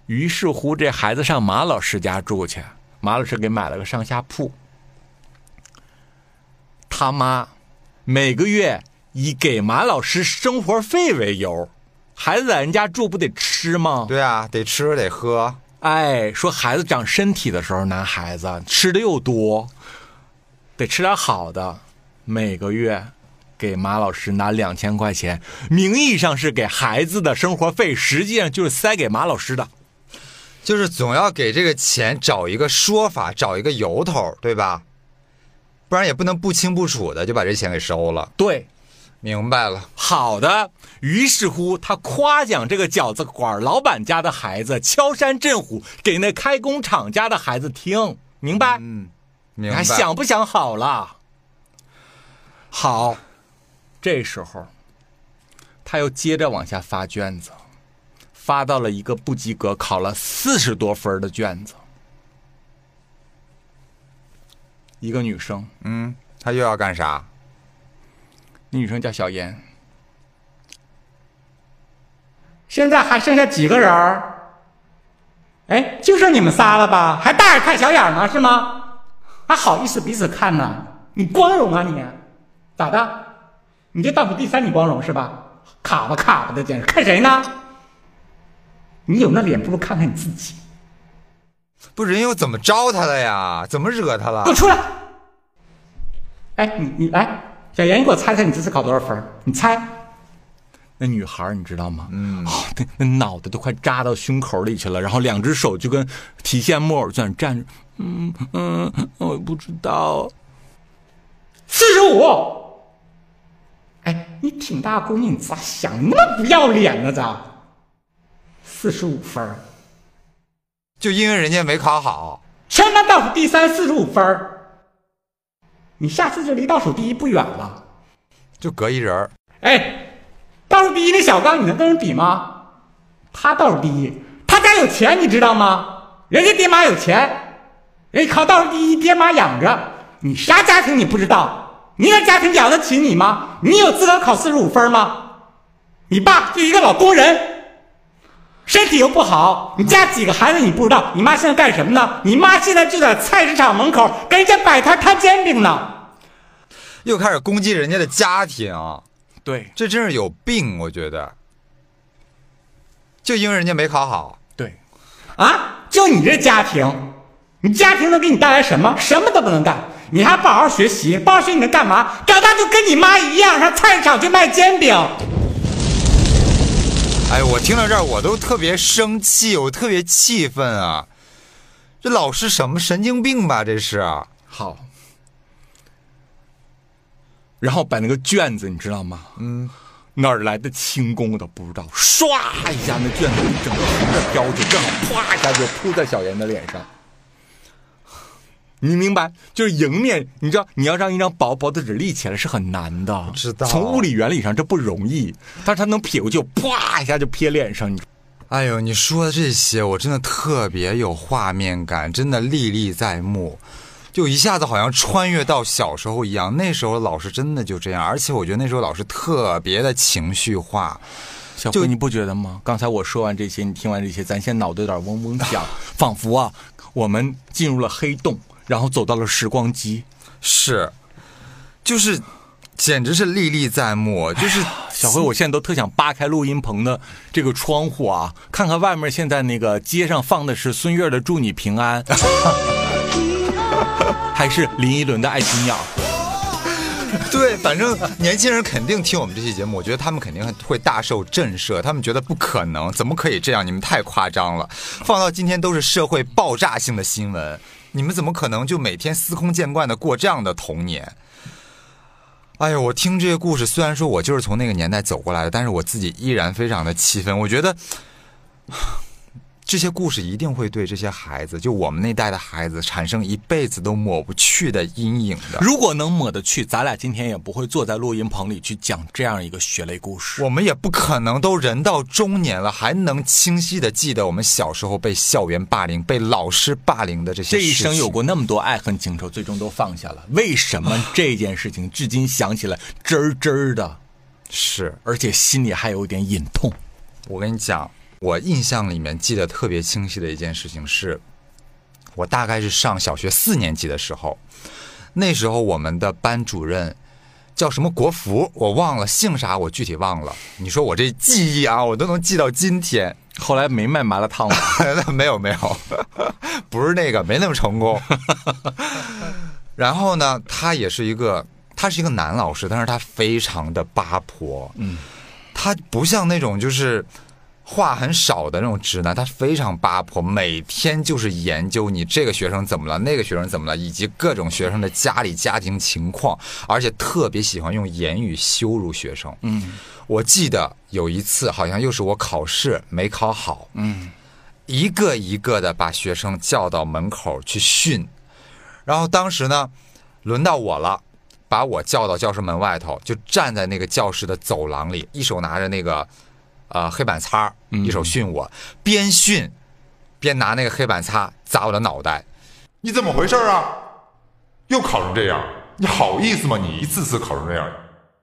于是乎，这孩子上马老师家住去。马老师给买了个上下铺。他妈每个月以给马老师生活费为由，孩子在人家住不得吃吗？对啊，得吃得喝。哎，说孩子长身体的时候拿孩子吃的又多，得吃点好的。每个月给马老师拿2000块钱，名义上是给孩子的生活费，实际上就是塞给马老师的。就是总要给这个钱找一个说法，找一个由头，对吧？不然也不能不清不楚的就把这钱给收了。对，明白了。好的。于是乎，他夸奖这个饺子馆老板家的孩子敲山震虎，给那开工厂家的孩子听，明白？嗯，明白。还想不想好了？好，这时候他又接着往下发卷子，发到了一个不及格，考了40多分的卷子。一个女生，嗯，她又要干啥？那女生叫小妍。现在还剩下几个人儿？哎，就剩你们仨了吧？还大眼看小眼呢，是吗？还好意思彼此看呢？你光荣啊你？咋的？你这倒数第三你光荣是吧？卡吧卡吧的，简直看谁呢？你有那脸不如看看你自己。不是人又怎么招他了呀？怎么惹他了？给我出来！哎，你来，小妍，你给我猜猜你这次考多少分？你猜。那女孩你知道吗？嗯，哦，那脑袋都快扎到胸口里去了，然后两只手就跟提线木偶在那站着。我不知道。45。哎，你挺大姑娘，你咋想那么不要脸呢？咋？45分。就因为人家没考好，全班倒数第三，45分。你下次就离倒数第一不远了，就隔一人。哎。倒数第一那小刚，你能跟人比吗？他倒数第一，他家有钱，你知道吗？人家爹妈有钱，人家考倒数第一，爹妈养着。你啥家庭你不知道？你那家庭养得起你吗？你有资格考45分吗？你爸就一个老工人，身体又不好，你家几个孩子你不知道？你妈现在干什么呢？你妈现在就在菜市场门口跟人家摆摊摊煎饼呢。又开始攻击人家的家庭。对，这真是有病，我觉得。就因为人家没考好。对，啊，就你这家庭，你家庭能给你带来什么？什么都不能干。你还不好好学习，不好好学你能干嘛？长大就跟你妈一样，上菜市场去卖煎饼。哎，我听到这儿我都特别生气，我特别气愤啊！这老师什么神经病吧？这是。好。然后把那个卷子你知道吗？嗯，哪儿来的轻功我都不知道，唰一下那卷子整个横着飘着，正好啪一下就扑在小妍的脸上。你明白？就是迎面，你知道你要让一张薄薄的纸立起来是很难的，知道？从物理原理上这不容易，但是他能撇过去，啪一下就撇脸上。哎呦，你说的这些我真的特别有画面感，真的历历在目。就一下子好像穿越到小时候一样，那时候老师真的就这样，而且我觉得那时候老师特别的情绪化。小辉，你不觉得吗？刚才我说完这些，你听完这些，咱现在脑袋有点嗡嗡响，仿佛啊，我们进入了黑洞，然后走到了时光机。是，就是简直是历历在目。就是小辉，我现在都特想扒开录音棚的这个窗户啊，看看外面现在那个街上放的是孙悦的《祝你平安》还是林依轮的《爱情鸟》。对，反正年轻人肯定听我们这期节目，我觉得他们肯定会大受震慑，他们觉得不可能，怎么可以这样，你们太夸张了，放到今天都是社会爆炸性的新闻，你们怎么可能就每天司空见惯的过这样的童年。哎呦，我听这些故事，虽然说我就是从那个年代走过来的，但是我自己依然非常的气愤。我觉得这些故事一定会对这些孩子，就我们那代的孩子，产生一辈子都抹不去的阴影的。如果能抹得去，咱俩今天也不会坐在录音棚里去讲这样一个血泪故事。我们也不可能都人到中年了，还能清晰的记得我们小时候被校园霸凌、被老师霸凌的这些事情。这一生有过那么多爱恨情仇，最终都放下了。为什么这件事情至今想起来真真的？是，而且心里还有点隐痛。我跟你讲。我印象里面记得特别清晰的一件事情是，我大概是上小学4年级的时候，那时候我们的班主任叫什么国福，我忘了，姓啥我具体忘了。你说我这记忆啊，我都能记到今天。后来没卖麻辣烫吗？没有没有，不是那个，没那么成功。然后呢，他是一个男老师，但是他非常的八婆，他不像那种就是。话很少的那种直男，他非常八婆，每天就是研究你这个学生怎么了，那个学生怎么了，以及各种学生的家庭情况，而且特别喜欢用言语羞辱学生。我记得有一次好像又是我考试没考好，一个一个的把学生叫到门口去训，然后当时呢轮到我了，把我叫到教室门外头，就站在那个教室的走廊里，一手拿着那个黑板擦，一手训我，边训边拿那个黑板擦砸我的脑袋。你怎么回事啊？又考成这样，你好意思吗？你一次次考成这样。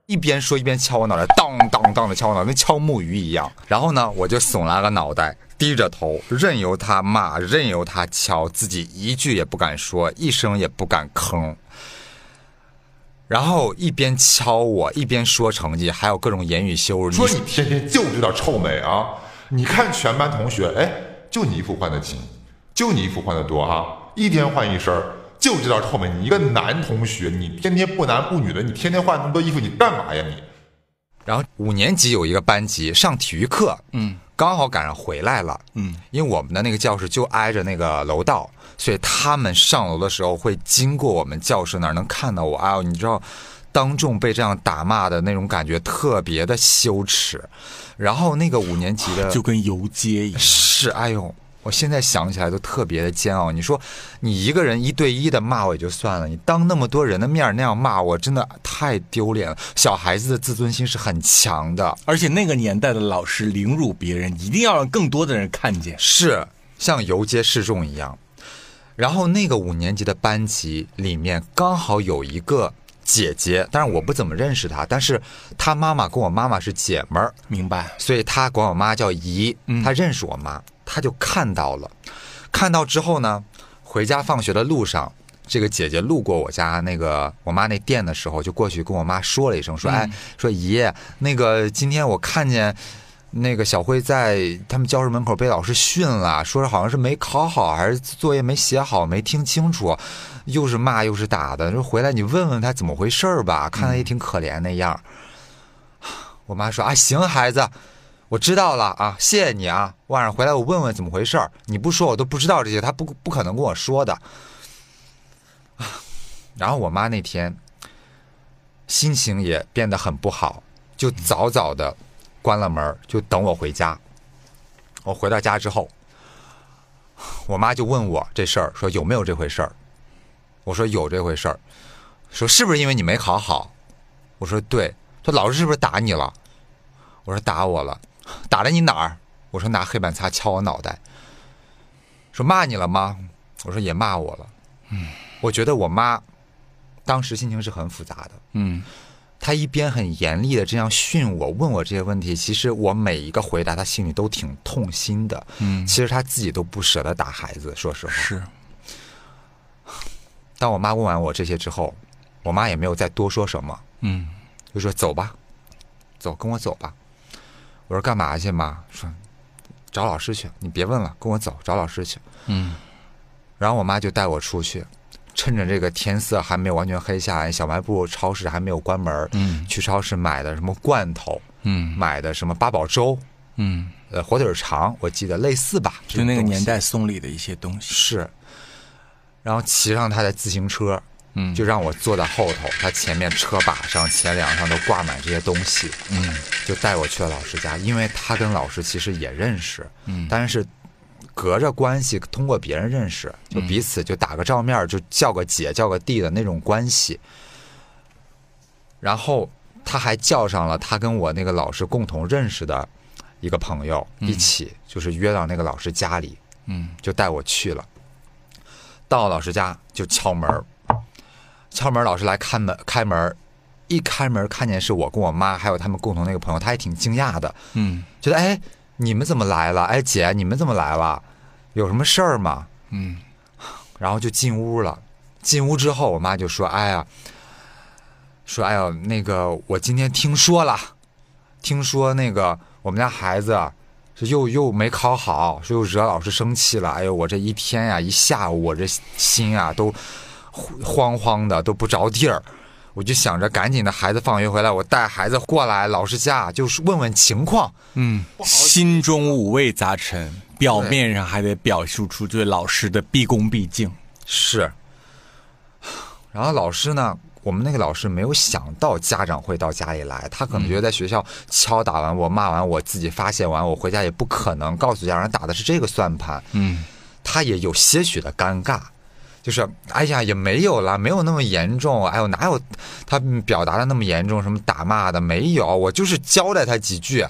一边说一边敲我脑袋，当当当的敲我脑袋，跟敲木鱼一样。然后呢，我就耸拉个脑袋，低着头，任由他骂，任由他敲，自己一句也不敢说，一声也不敢吭。然后一边敲我一边说成绩，还有各种言语羞辱。说你天天就知道臭美啊！你看全班同学，哎，就你衣服换的勤，就你衣服换的多啊，一天换一身，就知道臭美。你一个男同学，你天天不男不女的，你天天换那么多衣服，你干嘛呀你？然后5年级有一个班级上体育课，刚好赶上回来了，因为我们的那个教室就挨着那个楼道，所以他们上楼的时候会经过我们教室那儿，能看到我。哎呦，你知道，当众被这样打骂的那种感觉特别的羞耻。然后那个5年级的就跟游街一样，是，哎呦，我现在想起来都特别的煎熬。你说你一个人1对1的骂我也就算了，你当那么多人的面那样骂我，真的太丢脸了。小孩子的自尊心是很强的，而且那个年代的老师凌辱别人，一定要让更多的人看见，是像游街示众一样。然后那个5年级的班级里面刚好有一个姐姐，但是我不怎么认识她，但是她妈妈跟我妈妈是姐们儿，明白？所以她管我妈叫姨，她认识我妈，她就看到了。看到之后呢，回家放学的路上，这个姐姐路过我家那个我妈那店的时候，就过去跟我妈说了一声，说：“哎，说姨，那个今天我看见。”那个小辉在他们教室门口被老师训了，说是好像是没考好，还是作业没写好，没听清楚，又是骂又是打的，说回来你问问他怎么回事吧，看他也挺可怜那样。我妈说啊，行孩子，我知道了啊，谢谢你啊，晚上回来我问问怎么回事，你不说我都不知道这些，他不可能跟我说的。然后我妈那天心情也变得很不好，就早早的关了门就等我回家。我回到家之后，我妈就问我这事儿，说有没有这回事儿。我说有这回事儿。说是不是因为你没考好？我说对。说老师是不是打你了？我说打我了。打了你哪儿？我说拿黑板擦敲我脑袋。说骂你了吗？我说也骂我了。我觉得我妈当时心情是很复杂的。他一边很严厉的这样训我，问我这些问题，其实我每一个回答他心里都挺痛心的。其实他自己都不舍得打孩子，说实话。是。当我妈问完我这些之后，我妈也没有再多说什么。就说走吧，走，跟我走吧。我说干嘛去嘛？说找老师去，你别问了，跟我走，找老师去。嗯。然后我妈就带我出去，趁着这个天色还没有完全黑下来，小卖部、超市还没有关门，嗯，去超市买的什么罐头，嗯，买的什么八宝粥，嗯，火腿肠，我记得类似吧，就那个年代送礼的一些东西是。然后骑上他的自行车，嗯，就让我坐在后头，他前面车把上、前梁上都挂满这些东西，嗯，就带我去了老师家，因为他跟老师其实也认识，嗯，但是隔着关系，通过别人认识，就彼此就打个照面，就叫个姐、叫个弟的那种关系。然后他还叫上了他跟我那个老师共同认识的一个朋友一起，就是约到那个老师家里，嗯，就带我去了。到老师家就敲门，敲门，老师来看门，开门，一开门看见是我跟我妈还有他们共同那个朋友，他还挺惊讶的，嗯，觉得哎，你们怎么来了？哎，姐，你们怎么来了？有什么事儿吗？嗯，然后就进屋了。进屋之后，我妈就说：“哎呀，那个我今天听说了，听说那个我们家孩子是又没考好，是又惹老师生气了。哎呦，我这一天呀，一下午，我这心啊都慌慌的，都不着地儿。我就想着赶紧的孩子放学回来，我带孩子过来老师家，就是问问情况。嗯，心中五味杂陈，表面上还得表述出对老师的毕恭毕敬。是。然后老师呢，我们那个老师没有想到家长会到家里来，他可能觉得在学校敲打完我、骂完我，自己发泄完我回家也不可能告诉家长打的是这个算盘。嗯，他也有些许的尴尬。就是哎呀也没有啦，没有那么严重，哎呦哪有他表达的那么严重，什么打骂的没有，我就是交代他几句，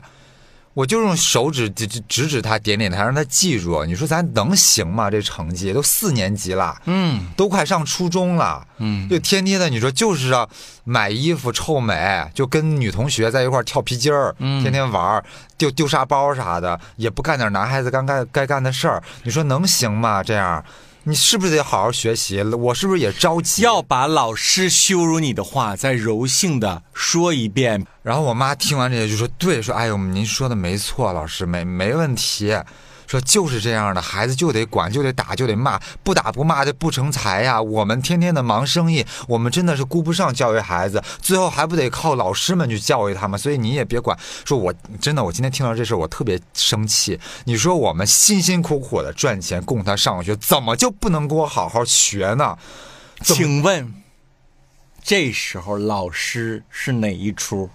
我就用手指指他，点点他，让他记住。你说咱能行吗？这成绩都4年级了，嗯，都快上初中了，嗯，就天天的你说就是啊，买衣服臭美，就跟女同学在一块跳皮筋儿，嗯，天天玩，丢沙包啥的，也不干点男孩子该干的事儿，你说能行吗？这样。你是不是得好好学习？我是不是也着急？要把老师羞辱你的话再柔性的说一遍。然后我妈听完这些就说：“对，说哎呦，您说的没错，老师没问题。说就是这样的，孩子就得管，就得打，就得骂，不打不骂就不成才呀。我们天天的忙生意，我们真的是顾不上教育孩子，最后还不得靠老师们去教育他们。所以你也别管。说我真的，我今天听到这事我特别生气。你说我们辛辛苦苦的赚钱供他上学，怎么就不能给我好好学呢？”请问，这时候老师是哪一出？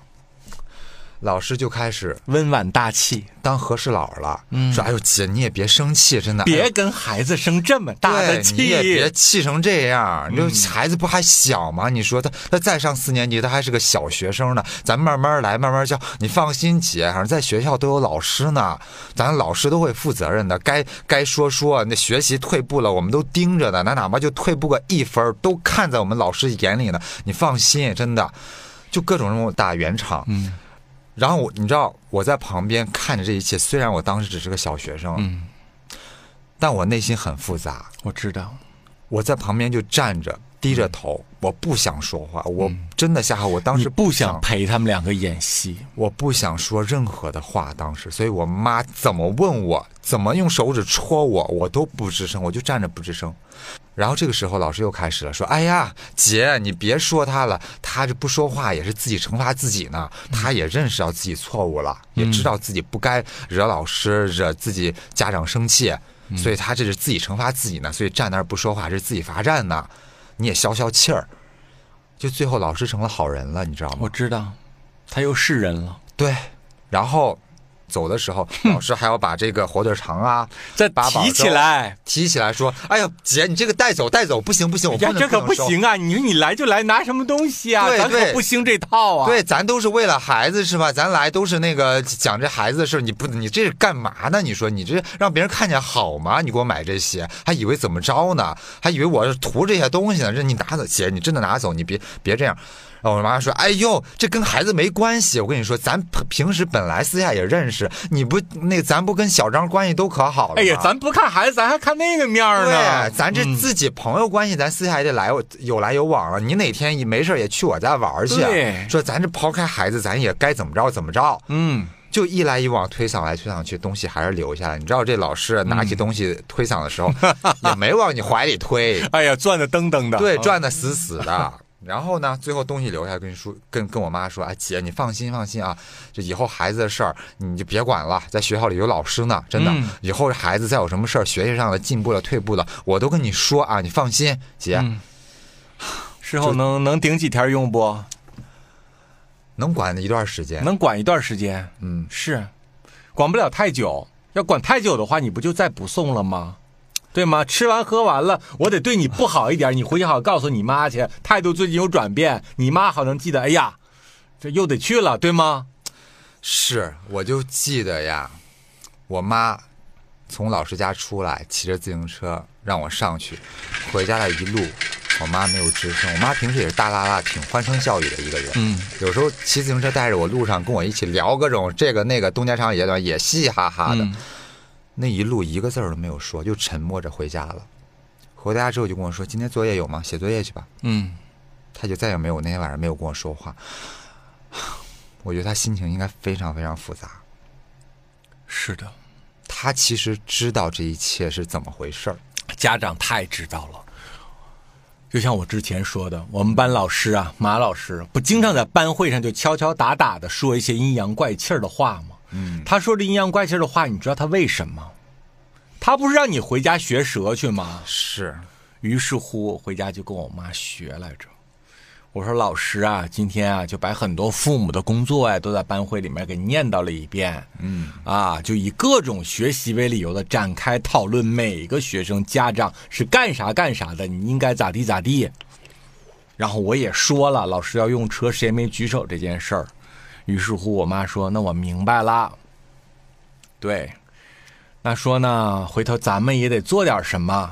老师就开始温婉大气，当和事佬了，嗯，说：“哎呦姐，你也别生气，真的，别跟孩子生这么大的气，你也别气成这样。你说孩子不还小吗？你说他再上4年级，他还是个小学生呢。咱慢慢来，慢慢教。你放心姐，反正在学校都有老师呢，咱老师都会负责任的。该说，那学习退步了，我们都盯着呢。哪怕就退步个1分，都看在我们老师眼里呢。你放心，真的，就各种这种打圆场。”嗯。然后你知道我在旁边看着这一切，虽然我当时只是个小学生，嗯，但我内心很复杂。我知道，我在旁边就站着，低着头，我不想说话，我真的我当时不想陪他们两个演戏，我不想说任何的话。当时，所以我妈怎么问我，怎么用手指戳我，我都不吱声，我就站着不吱声。然后这个时候老师又开始了，说：“哎呀姐，你别说他了，他这不说话也是自己惩罚自己呢，他也认识到自己错误了，也知道自己不该惹老师惹自己家长生气，所以他这是自己惩罚自己呢，所以站那儿不说话是自己罚站呢，你也消消气儿。”就最后老师成了好人了，你知道吗？我知道，他又是人了。对。然后走的时候，老师还要把这个火腿肠啊再提起来说：“哎呀姐，你这个带走不行，我不能，这可不行啊！你说你来就来，拿什么东西啊？咱可不兴这套啊！对，咱都是为了孩子是吧？咱来都是那个讲这孩子的事，你这是干嘛呢？你说你这让别人看见好吗？你给我买这些，还以为怎么着呢？还以为我是图这些东西呢？这你拿走，姐，你真的拿走，你别这样。”然后我妈说：“哎呦，这跟孩子没关系，我跟你说，咱平时本来私下也认识。”师，你不那咱不跟小张关系都可好了吗？哎呀，咱不看孩子，咱还看那个面呢。对，咱这自己朋友关系，咱私下也得来有来有往了。你哪天也没事也去我家玩去，说咱这抛开孩子，咱也该怎么着怎么着。嗯。就一来一往推搡来推搡去，东西还是留下来。你知道这老师拿起东西推搡的时候，也没往你怀里推。哎呀，转的蹬蹬的，对，转的死死的。然后呢，最后东西留下来，跟我妈说，哎姐，你放心放心啊，就以后孩子的事儿你就别管了，在学校里有老师呢，真的，以后孩子再有什么事儿，学习上的进步了退步了，我都跟你说啊，你放心，姐。事后能顶几天用不？能管一段时间，能管一段时间，嗯，是，管不了太久。要管太久的话，你不就再不送了吗？对吗？吃完喝完了，我得对你不好一点，你回去好告诉你妈去。态度最近有转变，你妈好能记得。哎呀，这又得去了，对吗？是，我就记得呀，我妈从老师家出来，骑着自行车让我上去，回家的一路。我妈没有吱声，我妈平时也是大啦啦挺欢声笑语的一个人，有时候骑自行车带着我，路上跟我一起聊各种这个那个东家长也短，也嘻嘻哈哈的，那一路一个字儿都没有说，就沉默着回家了。回家之后就跟我说，今天作业有吗？写作业去吧。他就再也没有，那天晚上没有跟我说话。我觉得他心情应该非常非常复杂。是的，他其实知道这一切是怎么回事儿，家长太知道了。就像我之前说的，我们班老师啊，马老师不经常在班会上就敲敲打打的说一些阴阳怪气的话吗？他说这阴阳怪气的话，你知道他为什么？他不是让你回家学舌去吗？是。于是乎，我回家就跟我妈学来着。我说老师啊，今天啊就把很多父母的工作呀、都在班会里面给念叨了一遍。就以各种学习为理由的展开讨论，每个学生家长是干啥干啥的，你应该咋地咋地。然后我也说了，老师要用车，谁没举手这件事儿。于是乎，我妈说：“那我明白了。”对，那说呢，回头咱们也得做点什么，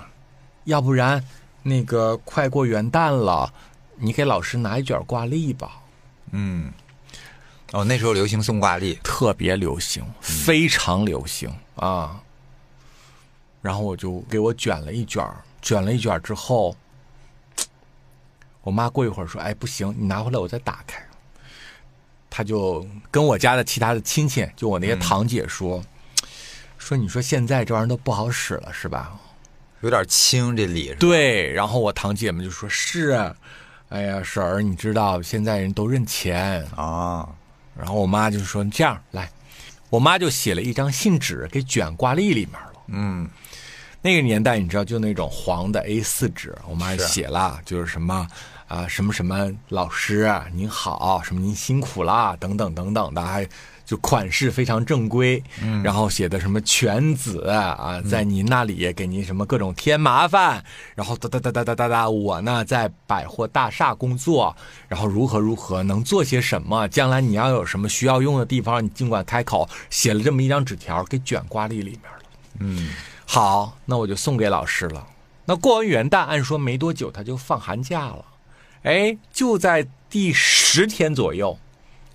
要不然那个快过元旦了，你给老师拿一卷挂历吧。那时候流行送挂历，特别流行，非常流行啊。然后我就给我卷了一卷，卷了一卷之后，我妈过一会儿说：“哎，不行，你拿回来我再打开。”他就跟我家的其他的亲戚，就我那些堂姐说：“你说现在这玩意儿都不好使了，是吧？有点轻这理。”对，然后我堂姐们就说：“是，哎呀，婶儿，你知道现在人都认钱啊。”然后我妈就说：“这样来。”我妈就写了一张信纸给卷挂历里面了。那个年代你知道，就那种黄的 A4 纸，我妈写了，就是什么。什么什么老师您好，什么您辛苦啦，等等等等的，还就款式非常正规，然后写的什么犬子啊，在您那里给您什么各种添麻烦，然后哒哒哒哒哒哒哒，我呢在百货大厦工作，然后如何如何能做些什么，将来你要有什么需要用的地方，你尽管开口，写了这么一张纸条给卷挂历里面了。好，那我就送给老师了。那过完元旦，按说没多久他就放寒假了。哎，就在第10天左右，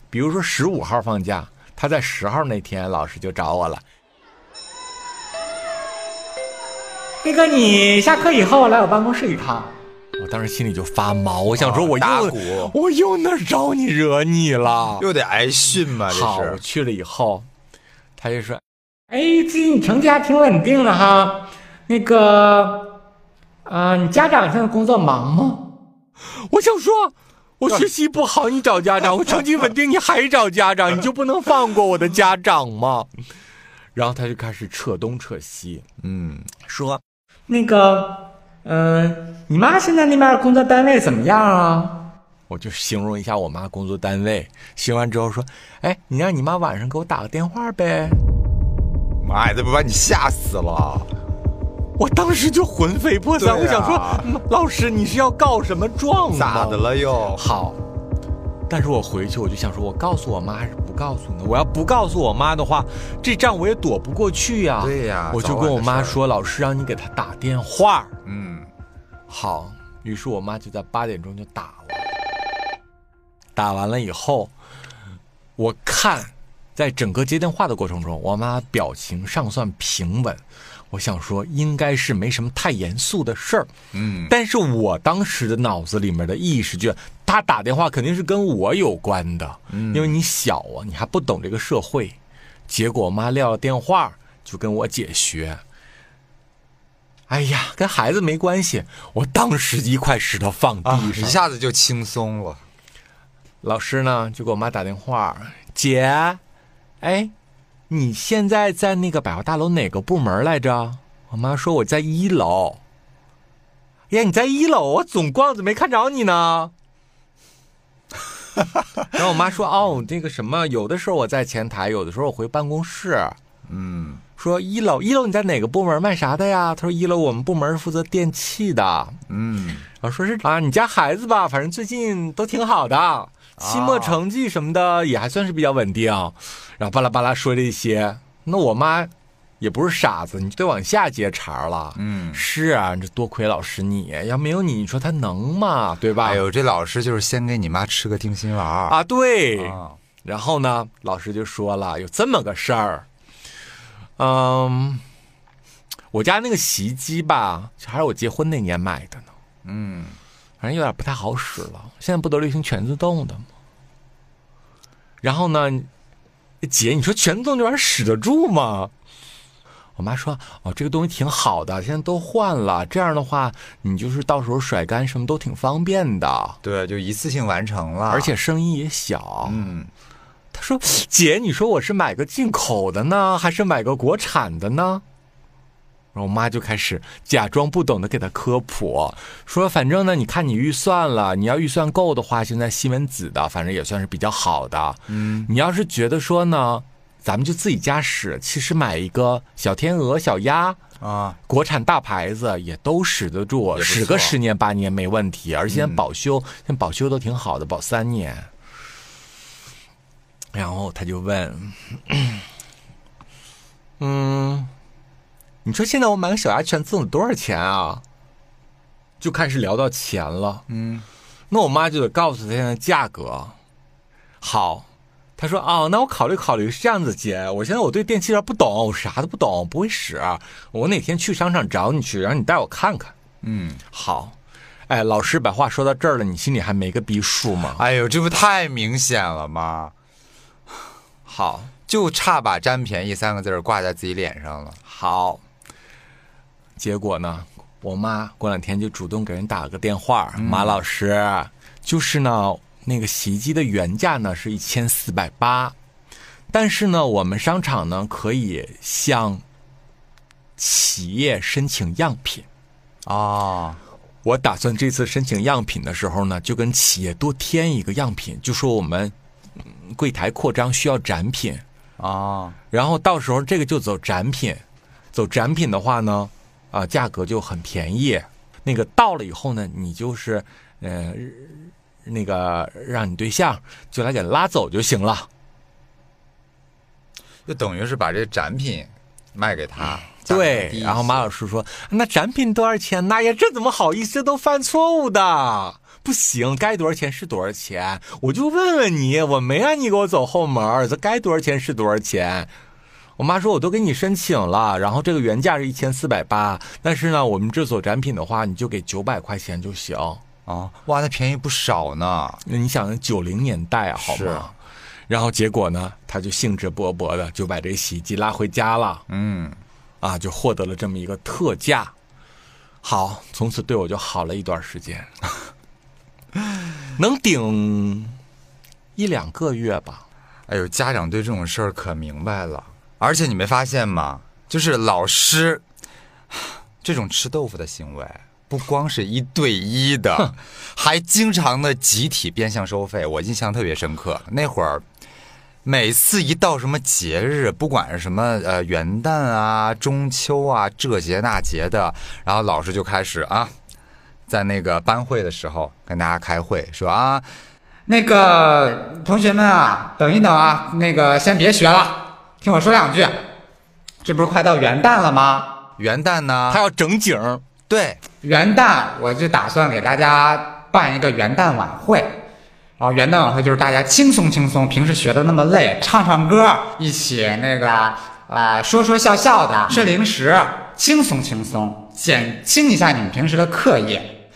比如说15号放假，他在10号那天，老师就找我了。那个，你下课以后来我办公室一趟。我当时心里就发毛，我想说我又哪招你惹你了，又得挨训嘛。好，我去了以后，他就说：“哎，最近成绩还挺稳定的哈，那个，你家长现在工作忙吗？”我想说，我学习不好你找家长，我成绩稳定你还找家长，你就不能放过我的家长吗？然后他就开始扯东扯西，说那个，你妈现在那边工作单位怎么样啊？我就形容一下我妈工作单位，形容完之后说：“哎，你让你妈晚上给我打个电话呗。”妈呀，这不把你吓死了！我当时就魂飞魄散，我想说，老师你是要告什么状吗？咋的了又？好，但是我回去我就想说，我告诉我妈还是不告诉呢？我要不告诉我妈的话，这仗我也躲不过去呀。对呀，我就跟我妈说，老师让你给她打电话。好，于是我妈就在8点钟就打了。打完了以后，我看在整个接电话的过程中，我妈表情尚算平稳，我想说应该是没什么太严肃的事儿。嗯，但是我当时的脑子里面的意识就她打电话肯定是跟我有关的，因为你小啊，你还不懂这个社会。结果我妈撂了电话就跟我姐学，哎呀，跟孩子没关系。我当时一块石头放地上，一下子就轻松了。老师呢就给我妈打电话，姐，哎，你现在在那个百货大楼哪个部门来着？我妈说我在一楼。哎呀，你在一楼，我总逛着没看着你呢。然后我妈说，哦，那个什么，有的时候我在前台，有的时候我回办公室。嗯，说一楼，一楼你在哪个部门卖啥的呀？他说一楼我们部门负责电器的。嗯，我说是啊，你家孩子吧，反正最近都挺好的，期末成绩什么的也还算是比较稳定。然后巴拉巴拉说这些，那我妈也不是傻子，你就得往下接茬了。嗯，是啊，这多亏老师你，要没有你，你说他能吗？对吧？哎呦，这老师就是先给你妈吃个定心丸啊。对啊，然后呢，老师就说了，有这么个事儿。嗯，我家那个洗衣机吧，还是我结婚那年买的呢。嗯，反正有点不太好使了。现在不都流行全自动的吗？然后呢，姐，你说全自动这玩意儿使得住吗？我妈说，哦，这个东西挺好的，现在都换了。这样的话，你就是到时候甩干什么都挺方便的。对，就一次性完成了，而且声音也小。嗯。他说：“姐，你说我是买个进口的呢，还是买个国产的呢？”然后我妈就开始假装不懂的给他科普，说：“反正呢，你看你预算了，你要预算够的话，现在西门子的反正也算是比较好的。嗯，你要是觉得说呢，咱们就自己家使，其实买一个小天鹅、小鸭啊，国产大牌子也都使得住，使个10年8年没问题。而且现在保修，现在保修都挺好的，保3年。”然后他就问，嗯，你说现在我买个小鸭全自动多少钱啊？就开始聊到钱了。嗯，那我妈就得告诉他现在价格。好，他说，哦，那我考虑考虑。是这样子，姐，我现在我对电器这不懂，我啥都不懂，我不会使。我哪天去商场找你去，然后你带我看看。嗯，好。哎，老师把话说到这儿了，你心里还没个逼数吗？哎呦，这不太明显了吗？好，就差把占便宜3个字挂在自己脸上了。好，结果呢，我妈过2天就主动给人打了个电话，马老师，就是呢，那个洗衣机的原价呢是1480，但是呢，我们商场呢可以向企业申请样品啊。我打算这次申请样品的时候呢，就跟企业多添一个样品，就说我们柜台扩张需要展品啊，然后到时候这个就走展品，走展品的话呢，啊，价格就很便宜。那个到了以后呢，你就是那个让你对象就来给拉走就行了，就等于是把这展品卖给他。对，然后马老师说：“那展品多少钱呢？呀，这怎么好意思？这都犯错误的。”不行，该多少钱是多少钱，我就问问你，我没让你给我走后门，这该多少钱是多少钱。我妈说我都给你申请了，然后这个原价是1480，但是呢，我们这所展品的话，你就给900块钱就行啊。哇，那便宜不少呢。那你想90年代啊，好吗？然后结果呢，他就兴致勃勃的就把这洗衣机拉回家了。嗯，啊，就获得了这么一个特价。好，从此对我就好了一段时间。能顶1-2个月吧。哎呦，家长对这种事儿可明白了。而且你没发现吗？就是老师这种吃豆腐的行为，不光是1对1的，还经常的集体变相收费。我印象特别深刻，那会儿每次一到什么节日，不管是什么元旦啊、中秋啊、这节那节的，然后老师就开始啊。在那个班会的时候跟大家开会说啊，那个同学们啊，等一等啊，那个先别学了，听我说2句。这不是快到元旦了吗？元旦呢，他要整景。对，元旦我就打算给大家办一个元旦晚会，啊，元旦晚会就是大家轻松轻松，平时学的那么累，唱唱歌，一起那个说说笑笑的，吃零食，轻松轻松，减轻一下你们平时的课业。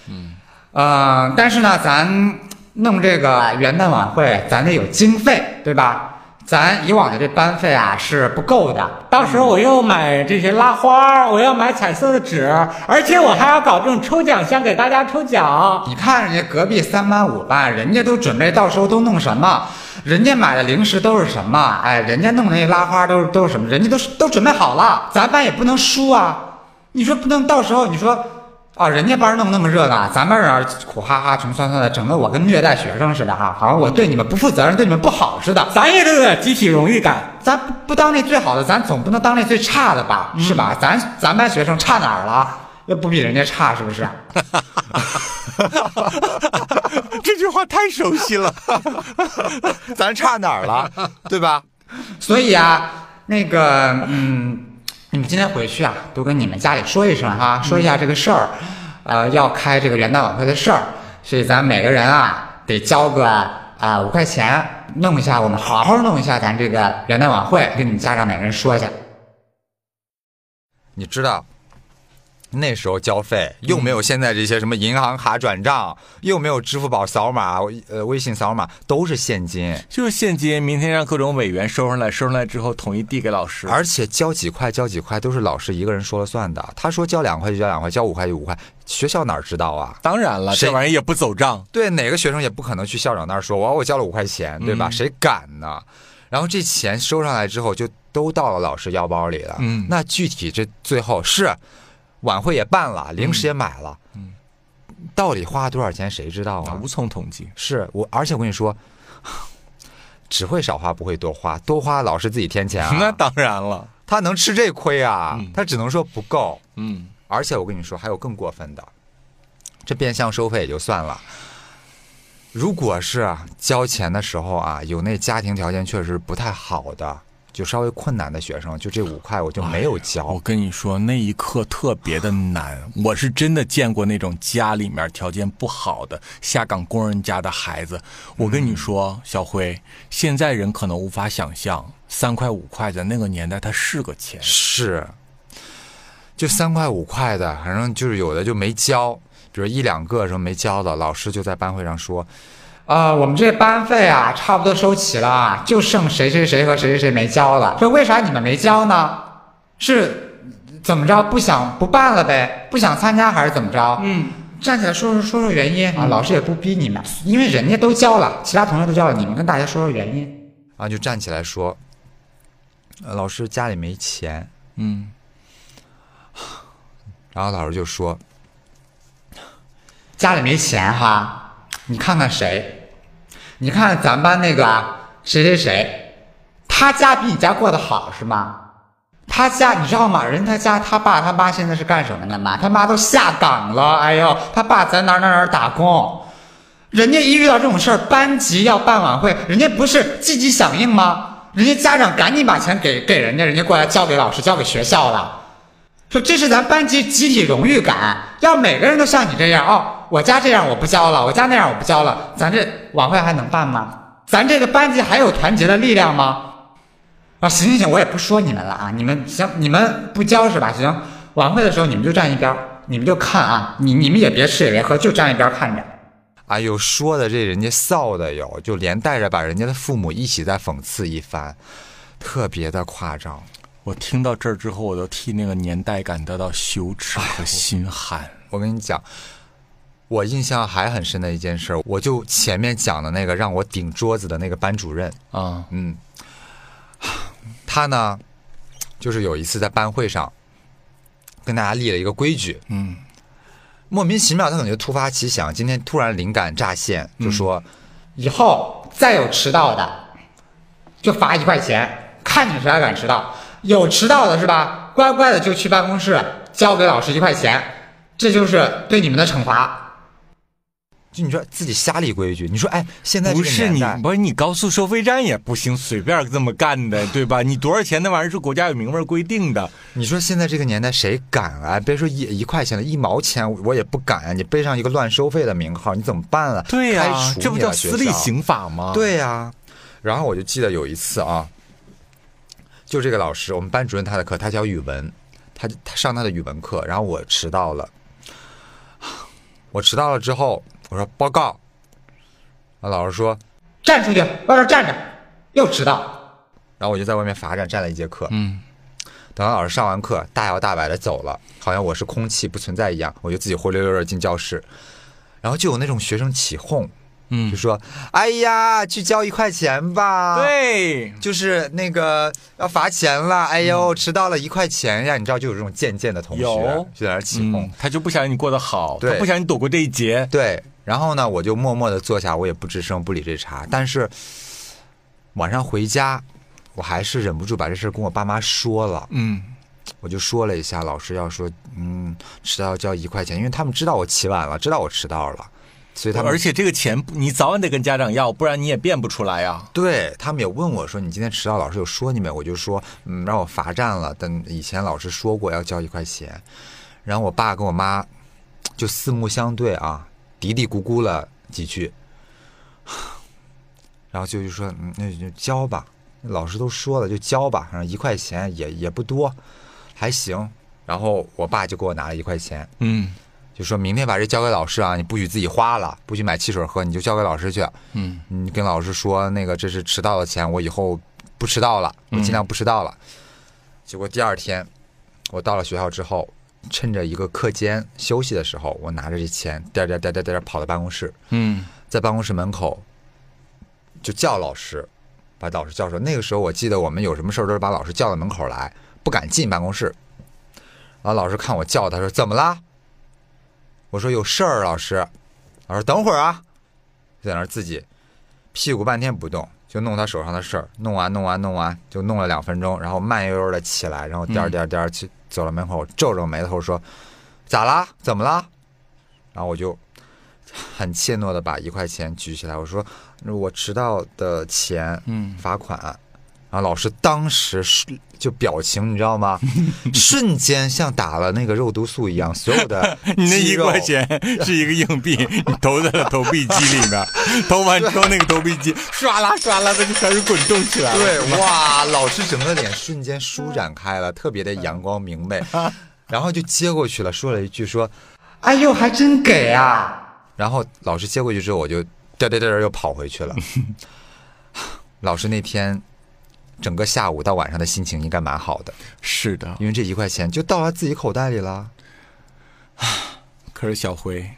嗯，但是呢，咱弄这个元旦晚会，咱得有经费，对吧？咱以往的这班费啊是不够的，到时候我又买这些拉花，我要买彩色的纸，而且我还要搞这种抽奖箱给大家抽奖。你看人家隔壁三班五班，人家都准备到时候都弄什么，人家买的零食都是什么，哎，人家弄的那拉花都是什么，人家都准备好了，咱班也不能输啊。你说不能到时候你说啊，人家班弄那么热闹，咱班人苦哈哈穷酸酸的，整得我跟虐待学生似的哈，好像我对你们不负责任，对你们不好似的。咱也得集体荣誉感，咱不当那最好的，咱总不能当那最差的吧，是吧？咱班学生差哪儿了？又不比人家差，是不是？这句话太熟悉了，咱差哪儿了，对吧？所以啊，那个你们今天回去啊，都跟你们家里说一声哈，说一下这个事儿，要开这个元旦晚会的事儿，所以咱每个人啊得交个5块钱，弄一下，我们好好弄一下咱这个元旦晚会，跟你们家长每个人说一下。你知道，那时候交费又没有现在这些什么银行卡转账，又没有支付宝扫码，微信扫码，都是现金，就是现金。明天让各种委员收上来之后统一递给老师，而且交几块都是老师一个人说了算的。他说交2块就交2块，交5块就5块，学校哪知道啊？当然了，这玩意也不走账。对，哪个学生也不可能去校长那儿说我交了5块钱，对吧？谁敢呢？然后这钱收上来之后就都到了老师腰包里了。那具体这最后是。晚会也办了，零食也买了，到底花多少钱谁知道啊？无从统计。而且我跟你说，只会少花不会多花，多花老师自己添钱啊。那当然了，他能吃这亏啊？他只能说不够。而且我跟你说，还有更过分的，这变相收费也就算了。如果是交钱的时候啊，有那家庭条件确实不太好的。就稍微困难的学生，就这5块我就没有交。我跟你说，那一刻特别的难。我是真的见过那种家里面条件不好的下岗工人家的孩子。我跟你说，小辉，现在人可能无法想象3块5块在那个年代它是个钱。是，就3块5块的，反正就是有的就没交，比如1、2个什么没交的，老师就在班会上说。我们这班费啊，差不多收齐了，就剩谁和谁没交了。这为啥你们没交呢？是怎么着不办了呗？不想参加还是怎么着？站起来说原因啊，老师也不逼你们，因为人家都交了，其他同学都交了，你们跟大家说原因。然后就站起来说，老师家里没钱。然后老师就说，家里没钱哈。你看看谁，你看看咱班那个谁，他家比你家过得好是吗？他家你知道吗？人他家他爸他妈现在是干什么的吗？他妈都下岗了，哎呦，他爸在哪儿打工。人家一遇到这种事儿，班级要办晚会，人家不是积极响应吗？人家家长赶紧把钱给人家，人家过来交给老师，交给学校了。说这是咱班级集体荣誉感，要每个人都像你这样哦，我家这样我不交了，我家那样我不交了，咱这晚会还能办吗？咱这个班级还有团结的力量吗？行，我也不说你们了啊，你们行，你们不交是吧？行，晚会的时候你们就站一边，你们就看啊，你们也别吃也别喝，就站一边看着。哎呦，说的这人家臊的哟，就连带着把人家的父母一起在讽刺一番，特别的夸张。我听到这儿之后，我都替那个年代感得到羞耻和心寒。我跟你讲，我印象还很深的一件事，我就前面讲的那个让我顶桌子的那个班主任啊，他呢，就是有一次在班会上跟大家立了一个规矩，莫名其妙他可能就突发奇想，今天突然灵感乍现，就说以后再有迟到的就罚1块钱，看你谁还敢迟到。有迟到的是吧？乖乖的就去办公室交给老师1块钱，这就是对你们的惩罚。就你说自己瞎立规矩，你说哎，现在这个年代不是你高速收费站也不行，随便这么干的，对吧？你多少钱那玩意儿是国家有明文规定的。你说现在这个年代谁敢啊？别说一块钱了，1毛钱我也不敢啊！你背上一个乱收费的名号，你怎么办啊？对呀、啊，这不叫私立刑法吗？对呀、啊。然后我就记得有一次啊，就这个老师，我们班主任他的课，他教语文，他上他的语文课，然后我迟到了。我迟到了之后。我说报告，老师说站出去，外边站着，又迟到。然后我就在外面罚站，站了一节课。嗯，等到老师上完课，大摇大摆的走了，好像我是空气不存在一样。我就自己灰溜溜的进教室，然后就有那种学生起哄，就说：“哎呀，去交1块钱吧。”对，就是那个要罚钱了。哎呦，迟到了1块钱呀！你知道，就有这种贱贱的同学就在那起哄，他就不想让你过得好，他不想让你躲过这一劫。对。然后呢，我就默默的坐下，我也不吱声，不理这茬。但是晚上回家，我还是忍不住把这事跟我爸妈说了。嗯，我就说了一下，老师要说，迟到交1块钱，因为他们知道我起晚了，知道我迟到了，所以他们而且这个钱你早晚得跟家长要，不然你也变不出来呀、啊。对他们也问我说，你今天迟到，老师有说你没？我就说，让我罚站了。但以前老师说过要交1块钱，然后我爸跟我妈就四目相对啊。嘀嘀咕咕了几句，然后就说：“那就交吧，老师都说了，就交吧，反正1块钱也不多，还行。”然后我爸就给我拿了1块钱，就说明天把这交给老师啊，你不许自己花了，不许买汽水喝，你就交给老师去。你跟老师说那个这是迟到的钱，我以后不迟到了，我尽量不迟到了。结果第二天我到了学校之后。趁着一个课间休息的时候，我拿着这钱颠跑到办公室，在办公室门口就叫老师，把老师叫出来。那个时候我记得我们有什么事儿都是把老师叫到门口来，不敢进办公室。然后老师看我叫他说怎么啦？我说有事儿，老师。老师等会儿啊，在那儿自己屁股半天不动，就弄他手上的事儿，弄完就弄了2分钟，然后慢悠悠的起来，然后颠去。走到门口，皱皱眉头说：“咋啦？怎么啦？”然后我就很怯懦的把1块钱举起来，我说：“我迟到的钱，罚款。”然后老师当时就表情，你知道吗？瞬间像打了那个肉毒素一样，所有的你那1块钱是一个硬币，你投在了投币机里面，投完之后那个投币机唰啦唰啦的就开始滚动起来了。对，哇！老师整个脸瞬间舒展开了，特别的阳光明媚。然后就接过去了，说了一句说：“哎呦，还真给啊！”然后老师接过去之后，我就颠又跑回去了。老师那天。整个下午到晚上的心情应该蛮好的，是的，因为这1块钱就到他自己口袋里了。可是小辉，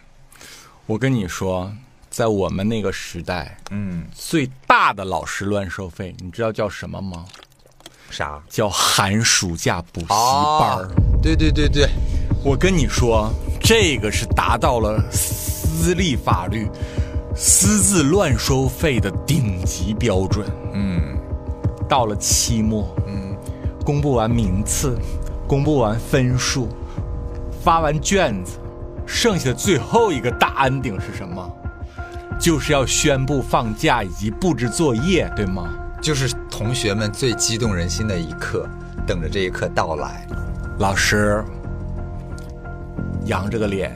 我跟你说，在我们那个时代，最大的老师乱收费，你知道叫什么吗？啥？叫寒暑假补习班、对，我跟你说，这个是达到了私立法律私自乱收费的顶级标准。到了期末，公布完名次，公布完分数，发完卷子，剩下的最后一个大安顶是什么？就是要宣布放假以及布置作业，对吗？就是同学们最激动人心的一刻，等着这一刻到来。老师扬着个脸，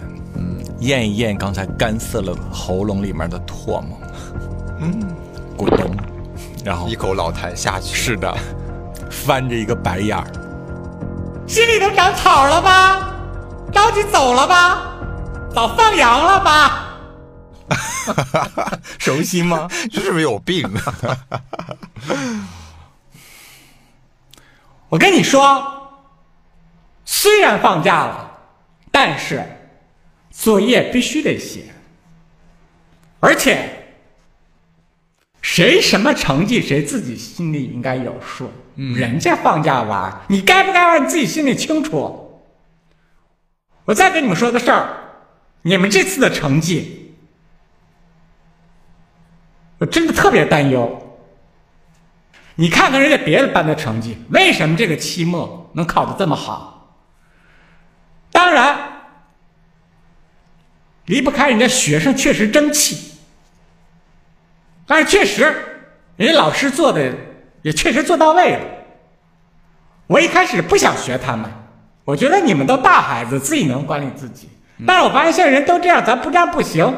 咽一咽刚才干涩了喉咙里面的唾沫，咕咚。然后一口老痰下去，是的，翻着一个白眼儿，心里头长草了吧？着急走了吧？早放羊了吧？熟悉吗？这是不是有病？我跟你说，虽然放假了，但是作业必须得写，而且。谁什么成绩，谁自己心里应该有数。人家放假玩，你该不该玩，你自己心里清楚。我再跟你们说个事儿，你们这次的成绩，我真的特别担忧。你看看人家别的班的成绩，为什么这个期末能考得这么好？当然，离不开人家学生确实争气，但是确实人家老师做的也确实做到位了。我一开始不想学他们，我觉得你们都大孩子，自己能管理自己。但是我发现现在人都这样，咱不这样不行，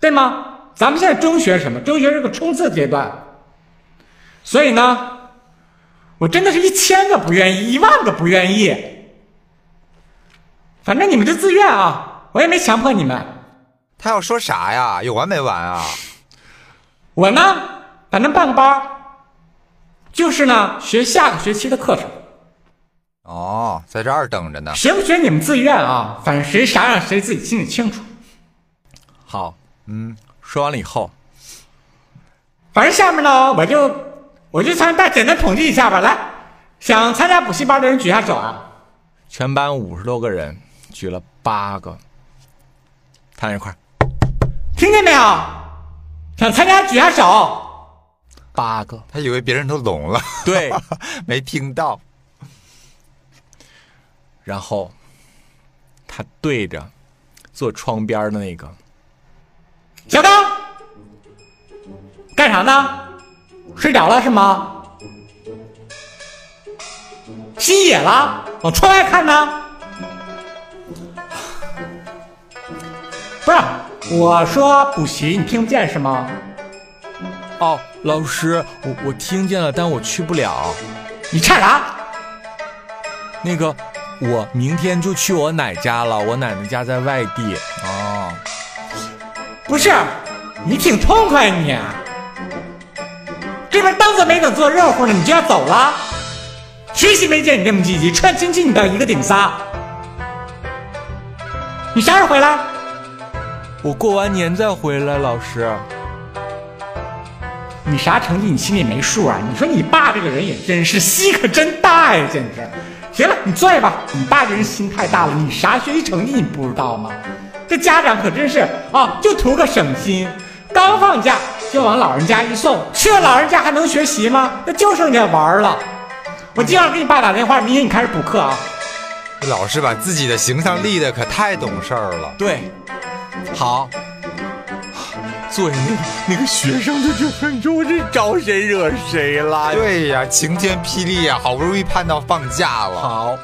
对吗？咱们现在中学什么？中学是个冲刺阶段，所以呢，我真的是1000个不愿意，10000个不愿意。反正你们就自愿啊，我也没强迫你们。他要说啥呀？有完没完啊？我呢，反正办个班，就是呢学下个学期的课程。哦，在这儿等着呢。学不学你们自愿啊，反正谁啥样谁自己心里清楚。好，说完了以后，反正下面呢，我就大家简单统计一下吧。来，想参加补习班的人举下手啊。全班50多个人，举了8个。摊一块，听见没有？想参加举下手。8个，他以为别人都聋了。对，没听到。然后他对着坐窗边的那个小刚，干啥呢？睡着了是吗？心野了，往窗外看呢？不是，我说补习你听不见是吗？哦，老师，我听见了，但我去不了。你差啥？那个，我明天就去我奶家了，我奶奶家在外地。哦，不是，你挺痛快你。这边当做没等做热乎呢，你就要走了。学习没见你这么积极，串亲戚你倒一个顶仨。你啥时候回来？我过完年再回来，老师。你啥成绩你心里没数啊？你说你爸这个人也真是心可真大呀，简直。行了，你坐下吧。你爸这人心太大了，你啥学习成绩你不知道吗？这家长可真是啊，就图个省心，刚放假就往老人家一送，去了老人家还能学习吗？那就剩下玩了。我今晚给你爸打电话，明天你开始补课啊。老师把自己的形象立得可太懂事儿了。对，好。作为那个学生就觉得，你说我这招谁惹谁了？对呀，晴天霹雳呀，好不容易盼到放假了。好，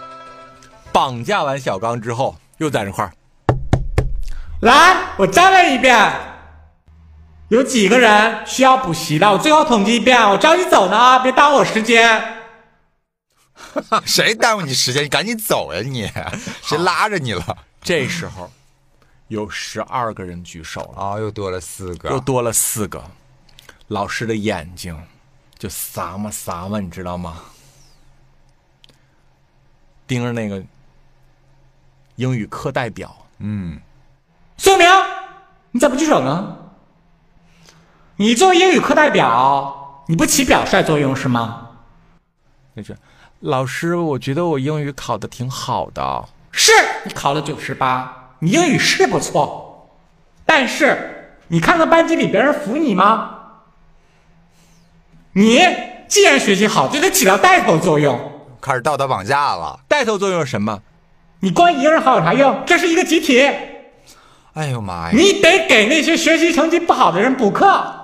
绑架完小刚之后，又在这块儿。来，我再问一遍。有几个人需要补习的？我最后统计一遍，我着急走呢啊，别耽误我时间。谁耽误你时间？你赶紧走呀你！谁拉着你了？这时候有12个人举手了啊、哦，又多了4个，又多了4个。老师的眼睛就撒嘛撒嘛，你知道吗？盯着那个英语课代表，宋明，你咋不举手呢？你做英语课代表，你不起表率作用是吗？那句，老师，我觉得我英语考得挺好的。是，你考了98，你英语是不错，但是你看看班级里别人服你吗？你既然学习好，就得起到带头作用。开始道德绑架了。带头作用是什么？你光一个人好有啥用？这是一个集体。哎呦妈呀！你得给那些学习成绩不好的人补课。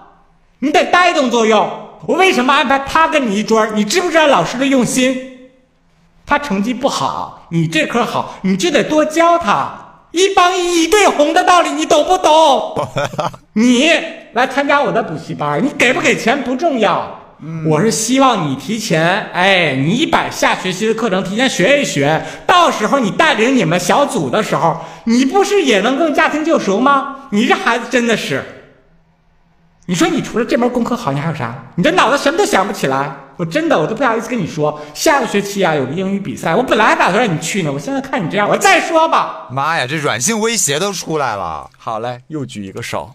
你得带动作用。我为什么安排他跟你一桌？你知不知道老师的用心？他成绩不好，你这科好，你就得多教他。一帮一对红的道理，你懂不懂？你来参加我的补习班，你给不给钱不重要。我是希望你提前，你把下学期的课程提前学一学，到时候你带领你们小组的时候，你不是也能更驾轻就熟吗？你这孩子真的是。你说你除了这门功课好，你还有啥？你这脑子什么都想不起来。我真的都不好意思跟你说，下个学期啊有个英语比赛，我本来还打算让你去呢，我现在看你这样，我再说吧。妈呀，这软性威胁都出来了。好嘞，又举一个手。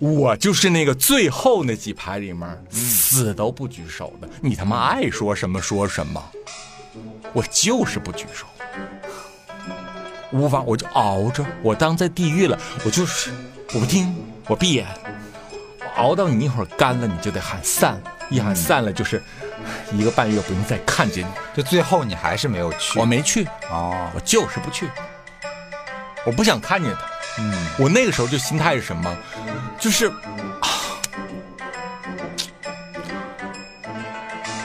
我就是那个最后那几排里面死都不举手的，你他妈爱说什么说什么，我就是不举手，无法，我就熬着，我当在地狱了，我不听，我闭眼，我熬到你一会儿干了，你就得喊散，一喊散了就是1个半月不用再看见你，就最后你还是没有去，我没去，哦，我就是不去，我不想看见他。我那个时候就心态是什么？就是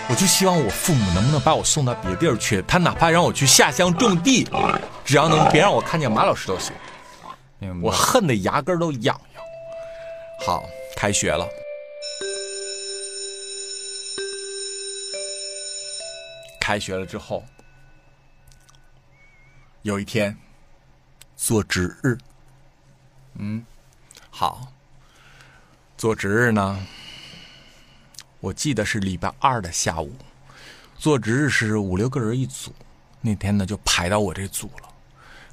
我就希望我父母能不能把我送到别地儿去，他哪怕让我去下乡种地，只要能别让我看见马老师都行。我恨得牙根都痒痒。好，开学了，开学了之后，有一天做值日，好，做值日呢，我记得是礼拜二的下午，做值日是5、6个人一组，那天呢就排到我这组了。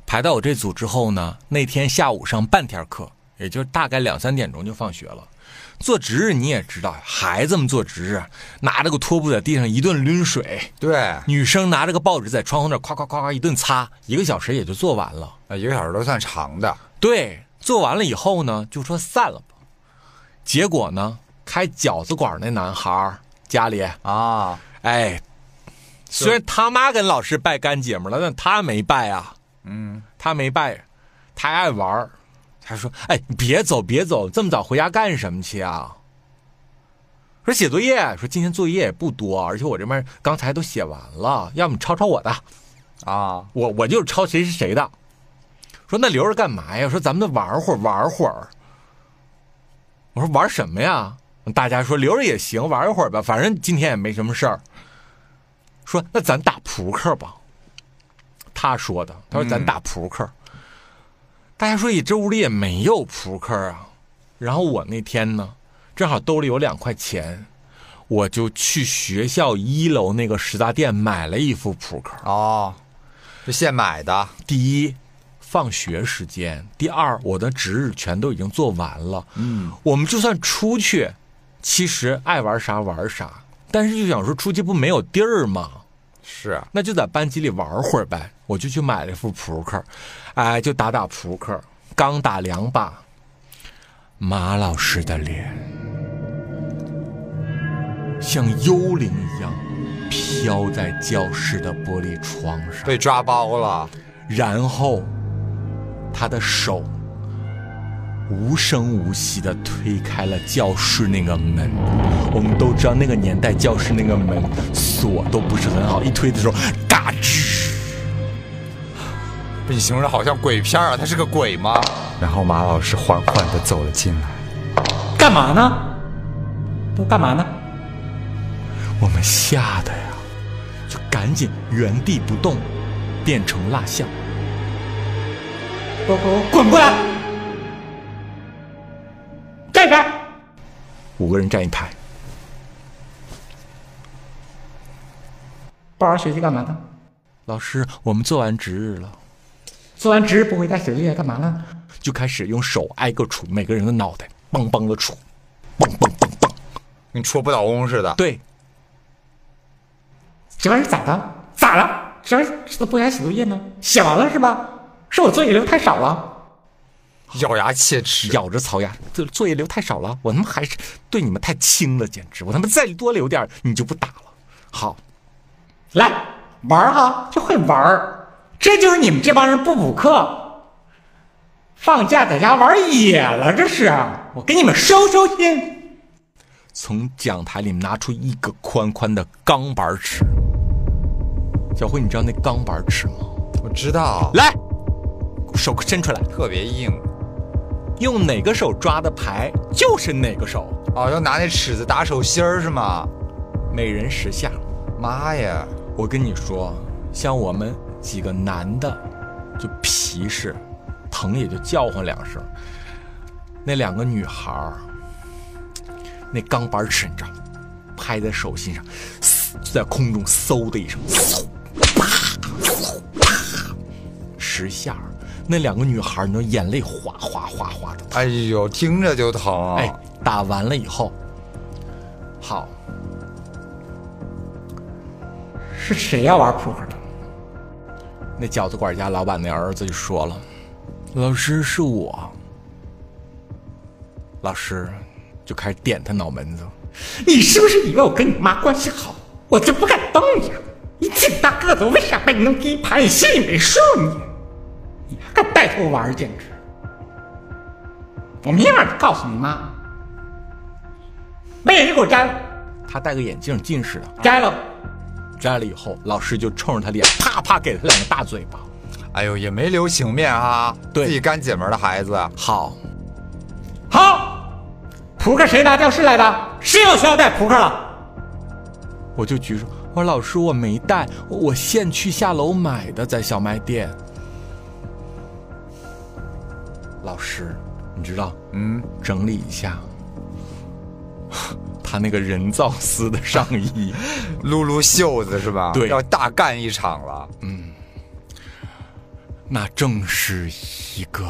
排到我这组之后呢，那天下午上半天课，也就是大概2、3点钟就放学了。做值日你也知道，孩子们做值日拿着个拖布在地上一顿抡水，对，女生拿着个报纸在窗户那夸夸夸夸一顿擦，1个小时也就做完了。1个小时都算长的。对，做完了以后呢，就说散了吧。结果呢，开饺子馆那男孩家里啊，哎，虽然他妈跟老师拜干姐们了，但他没拜啊。他没拜，他爱玩。他说：“哎，你别走，别走，这么早回家干什么去啊？”说写作业，说今天作业也不多，而且我这边刚才都写完了，要么抄抄我的，啊，我就是抄谁是谁的。说那留着干嘛呀？说咱们玩会儿，玩会儿。我说玩什么呀？大家说留着也行，玩一会儿吧，反正今天也没什么事儿。说那咱打扑克吧。他说的，他说咱打扑克，大家说也这屋里也没有扑克啊。然后我那天呢，正好兜里有2块钱，我就去学校1楼那个食杂店买了一副扑克。哦，是现买的。第一，放学时间；第二，我的值日全都已经做完了。我们就算出去，其实爱玩啥玩啥，但是就想说出去不没有地儿吗？是，那就在班级里玩会儿呗。我就去买了一副扑克，哎，就打打扑克。刚打2把，马老师的脸像幽灵一样飘在教室的玻璃窗上，被抓包了。然后他的手无声无息地推开了教室那个门。我们都知道那个年代教室那个门锁都不是很好，一推的时候嘎吱。你形容的好像鬼片啊，他是个鬼吗？然后马老师缓缓地走了进来。干嘛呢？都干嘛呢？我们吓得呀，就赶紧原地不动，变成蜡像。滚过来！5个人站一排。不好好学习干嘛呢？老师，我们做完值日了。做完值日不回家写作业干嘛呢？就开始用手挨个杵每个人的脑袋，梆梆的杵，梆梆梆梆，跟戳不倒翁似的。对。这玩意儿咋的？咋了？这玩意儿不回家写作业呢？写完了是吧？是我作业留太少了。咬牙切齿，咬着槽牙，这作业留太少了，我他妈还是对你们太轻了，简直！我他妈再多留点，你就不打了。好，来玩哈，就会玩，这就是你们这帮人不补课，放假在家玩野了，这是！我给你们收收心。从讲台里拿出一个宽宽的钢板尺，小辉，你知道那钢板尺吗？我知道。来，手伸出来，特别硬。用哪个手抓的牌就是哪个手。哦，要拿那尺子打手心儿是吗？每人10下。妈呀！我跟你说，像我们几个男的，就皮实，疼也就叫唤2声。那2个女孩儿，那钢板尺你知道，拍在手心上，就在空中嗖的一声，嗖，啪，10下。那2个女孩，你知道，眼泪哗哗哗哗的。哎呦，听着就疼。哎，打完了以后，好，是谁要玩扑克的？那饺子馆家老板那儿子就说了：“老师是我。”老师就开始点他脑门子：“你是不是以为我跟你妈关系好，我就不敢动你？你挺大个子，为啥把你弄第一排？你心里没数你？”你还还带头玩电池。我明晚告诉你妈，把眼镜给我摘了。他戴个眼镜近视的，摘了。摘了以后，老师就冲着他脸啪啪给他两个大嘴巴。哎呦，也没留情面啊！对自己干姐们的孩子，好，扑克谁拿教室来的？谁有学校带扑克了？我就举手，我说老师我没带，我现去下楼买的，在小卖店。老师，你知道？整理一下，他那个人造丝的上衣，撸撸袖子是吧？对，要大干一场了。那正是一个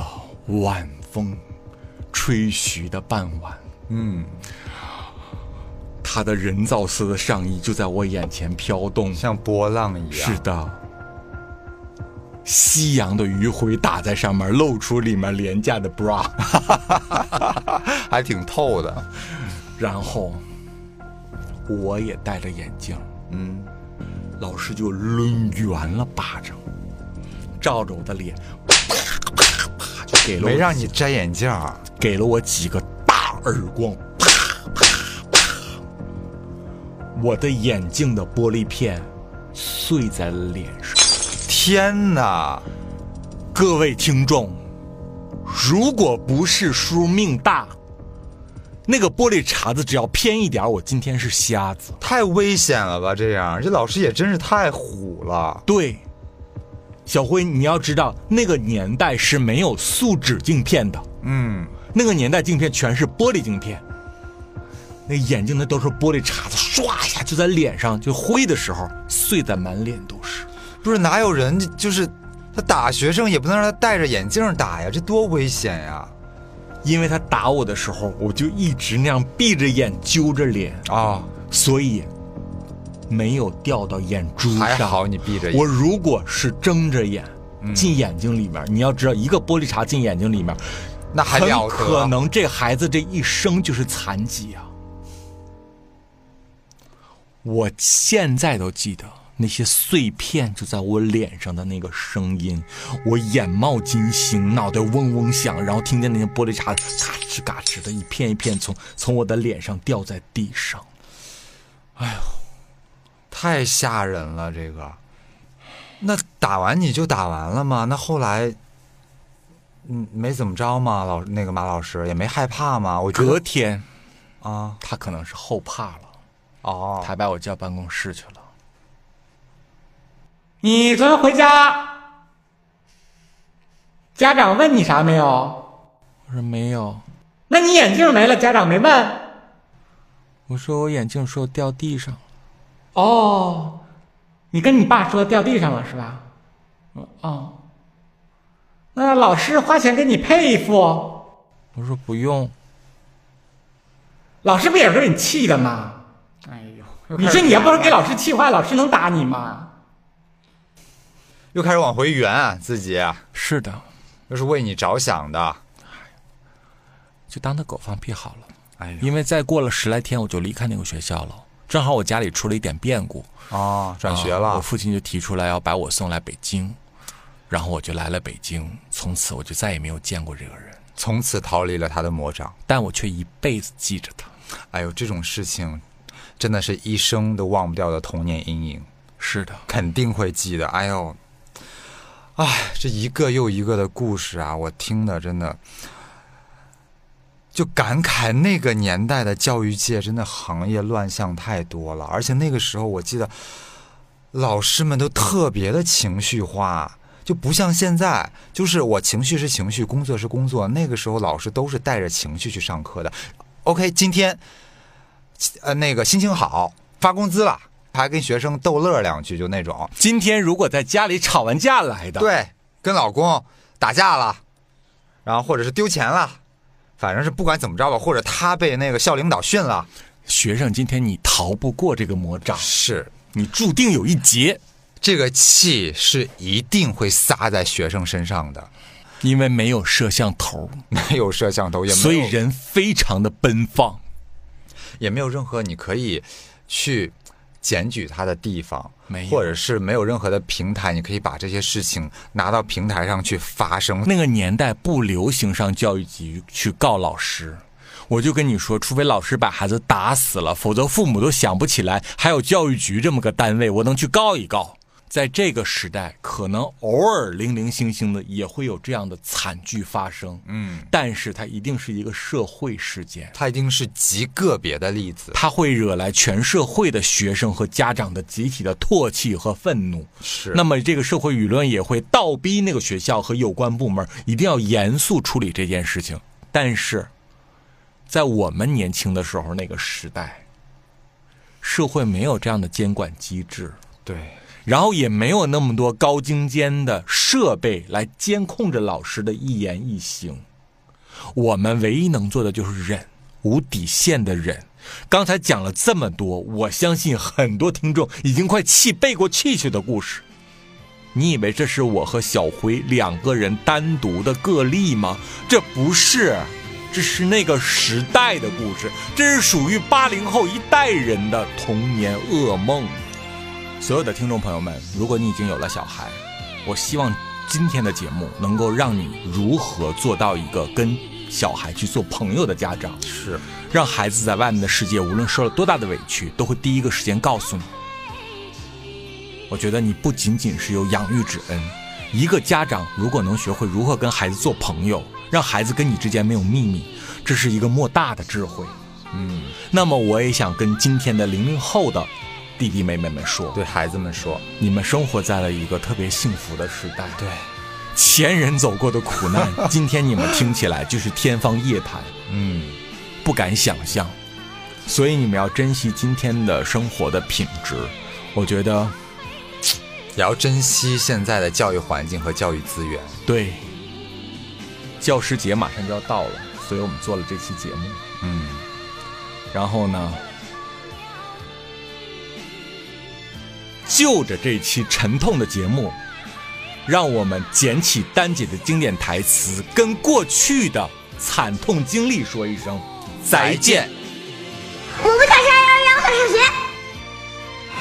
晚风吹徐的傍晚，他的人造丝的上衣就在我眼前飘动，像波浪一样。是的，夕阳的余晖打在上面，露出里面廉价的 bra， 还挺透的。然后我也戴着眼镜，老师就抡圆了巴掌。照着我的脸，啪啪啪，就给了我。没让你摘眼镜啊，给了我几个大耳光，啪啪啪，我的眼镜的玻璃片碎在了脸上。天哪！各位听众，如果不是叔命大，那个玻璃碴子只要偏一点，我今天是瞎子。太危险了吧？这样，这老师也真是太虎了。对。小辉，你要知道那个年代是没有素纸镜片的，那个年代镜片全是玻璃镜片，那眼镜的都是玻璃碴子，唰一下就在脸上，就挥的时候碎在满脸都是。不是哪有人就是他打学生也不能让他戴着眼镜打呀，这多危险呀！因为他打我的时候，我就一直那样闭着眼揪着脸啊，所以。没有掉到眼珠上，还好你闭着眼。我如果是睁着眼、进眼睛里面，你要知道，一个玻璃碴进眼睛里面，那还了得，很可能这孩子这一生就是残疾啊！我现在都记得那些碎片就在我脸上的那个声音，我眼冒金星，脑袋嗡嗡响，然后听见那些玻璃碴嘎吱嘎吱的一片一片从我的脸上掉在地上。哎呦！太吓人了，这个。那打完你就打完了吗？那后来，没怎么着吗？那个马老师也没害怕吗？我觉得隔天，他可能是后怕了，他把我叫办公室去了。你昨天回家，家长问你啥没有？我说没有。那你眼镜没了，家长没问？我说我眼镜说掉地上。哦，你跟你爸说掉地上了是吧？哦，那老师花钱给你配一副？我说不用。老师不也是给你气的吗？哎呦，你说你要不是给老师气坏，老师能打你吗？又开始往回圆啊，自己。是的，又是为你着想的，就当他狗放屁好了。哎呦，因为再过了10来天我就离开那个学校了。正好我家里出了一点变故，转学了，我父亲就提出来要把我送来北京，然后我就来了北京，从此我就再也没有见过这个人，从此逃离了他的魔掌，但我却一辈子记着他。哎呦，这种事情真的是一生都忘不掉的童年阴影。是的，肯定会记得。哎呦，这一个又一个的故事啊，我听的真的就感慨那个年代的教育界真的行业乱象太多了，而且那个时候我记得老师们都特别的情绪化，就不像现在，就是我情绪是情绪，工作是工作。那个时候老师都是带着情绪去上课的。 OK， 今天那个心情好，发工资了，还跟学生逗乐两句，就那种。今天如果在家里吵完架来的，对，跟老公打架了，然后或者是丢钱了，反正是不管怎么着吧，或者他被那个校领导训了。学生，今天你逃不过这个魔掌，是你注定有一劫。这个气是一定会撒在学生身上的，因为没有摄像头，没有摄像头，也没有，所以人非常的奔放，也没有任何你可以去检举他的地方，或者是没有任何的平台，你可以把这些事情拿到平台上去发声。那个年代不流行上教育局去告老师，我就跟你说，除非老师把孩子打死了，否则父母都想不起来还有教育局这么个单位，我能去告一告。在这个时代，可能偶尔零零星星的也会有这样的惨剧发生，但是它一定是一个社会事件，它一定是极个别的例子，它会惹来全社会的学生和家长的集体的唾弃和愤怒。是，那么这个社会舆论也会倒逼那个学校和有关部门一定要严肃处理这件事情。但是，在我们年轻的时候那个时代，社会没有这样的监管机制，对。然后也没有那么多高精尖的设备来监控着老师的一言一行，我们唯一能做的就是忍，无底线的忍。刚才讲了这么多，我相信很多听众已经快气背过气去的故事。你以为这是我和小辉两个人单独的个例吗？这不是，这是那个时代的故事，这是属于80后一代人的童年噩梦。所有的听众朋友们，如果你已经有了小孩，我希望今天的节目能够让你如何做到一个跟小孩去做朋友的家长，是让孩子在外面的世界无论受了多大的委屈都会第一个时间告诉你。我觉得你不仅仅是有养育之恩，一个家长如果能学会如何跟孩子做朋友，让孩子跟你之间没有秘密，这是一个莫大的智慧。那么我也想跟今天的00后的弟弟妹妹们说，对孩子们说，你们生活在了一个特别幸福的时代，对前人走过的苦难今天你们听起来就是天方夜谭，不敢想象。所以你们要珍惜今天的生活的品质，我觉得也要珍惜现在的教育环境和教育资源。对，教师节马上就要到了，所以我们做了这期节目。然后呢，就着这期沉痛的节目，让我们捡起丹姐的经典台词，跟过去的惨痛经历说一声再见。我不想上幼儿园，我想上学。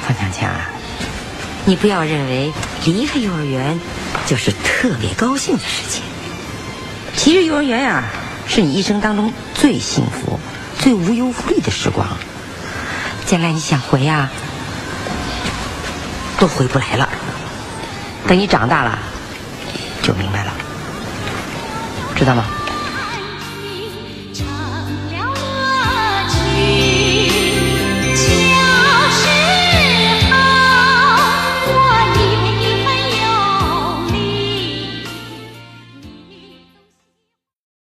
范长强啊，你不要认为离开幼儿园就是特别高兴的事情。其实幼儿园啊，是你一生当中最幸福、最无忧无虑的时光。将来你想回啊，都回不来了。等你长大了就明白了，知道吗？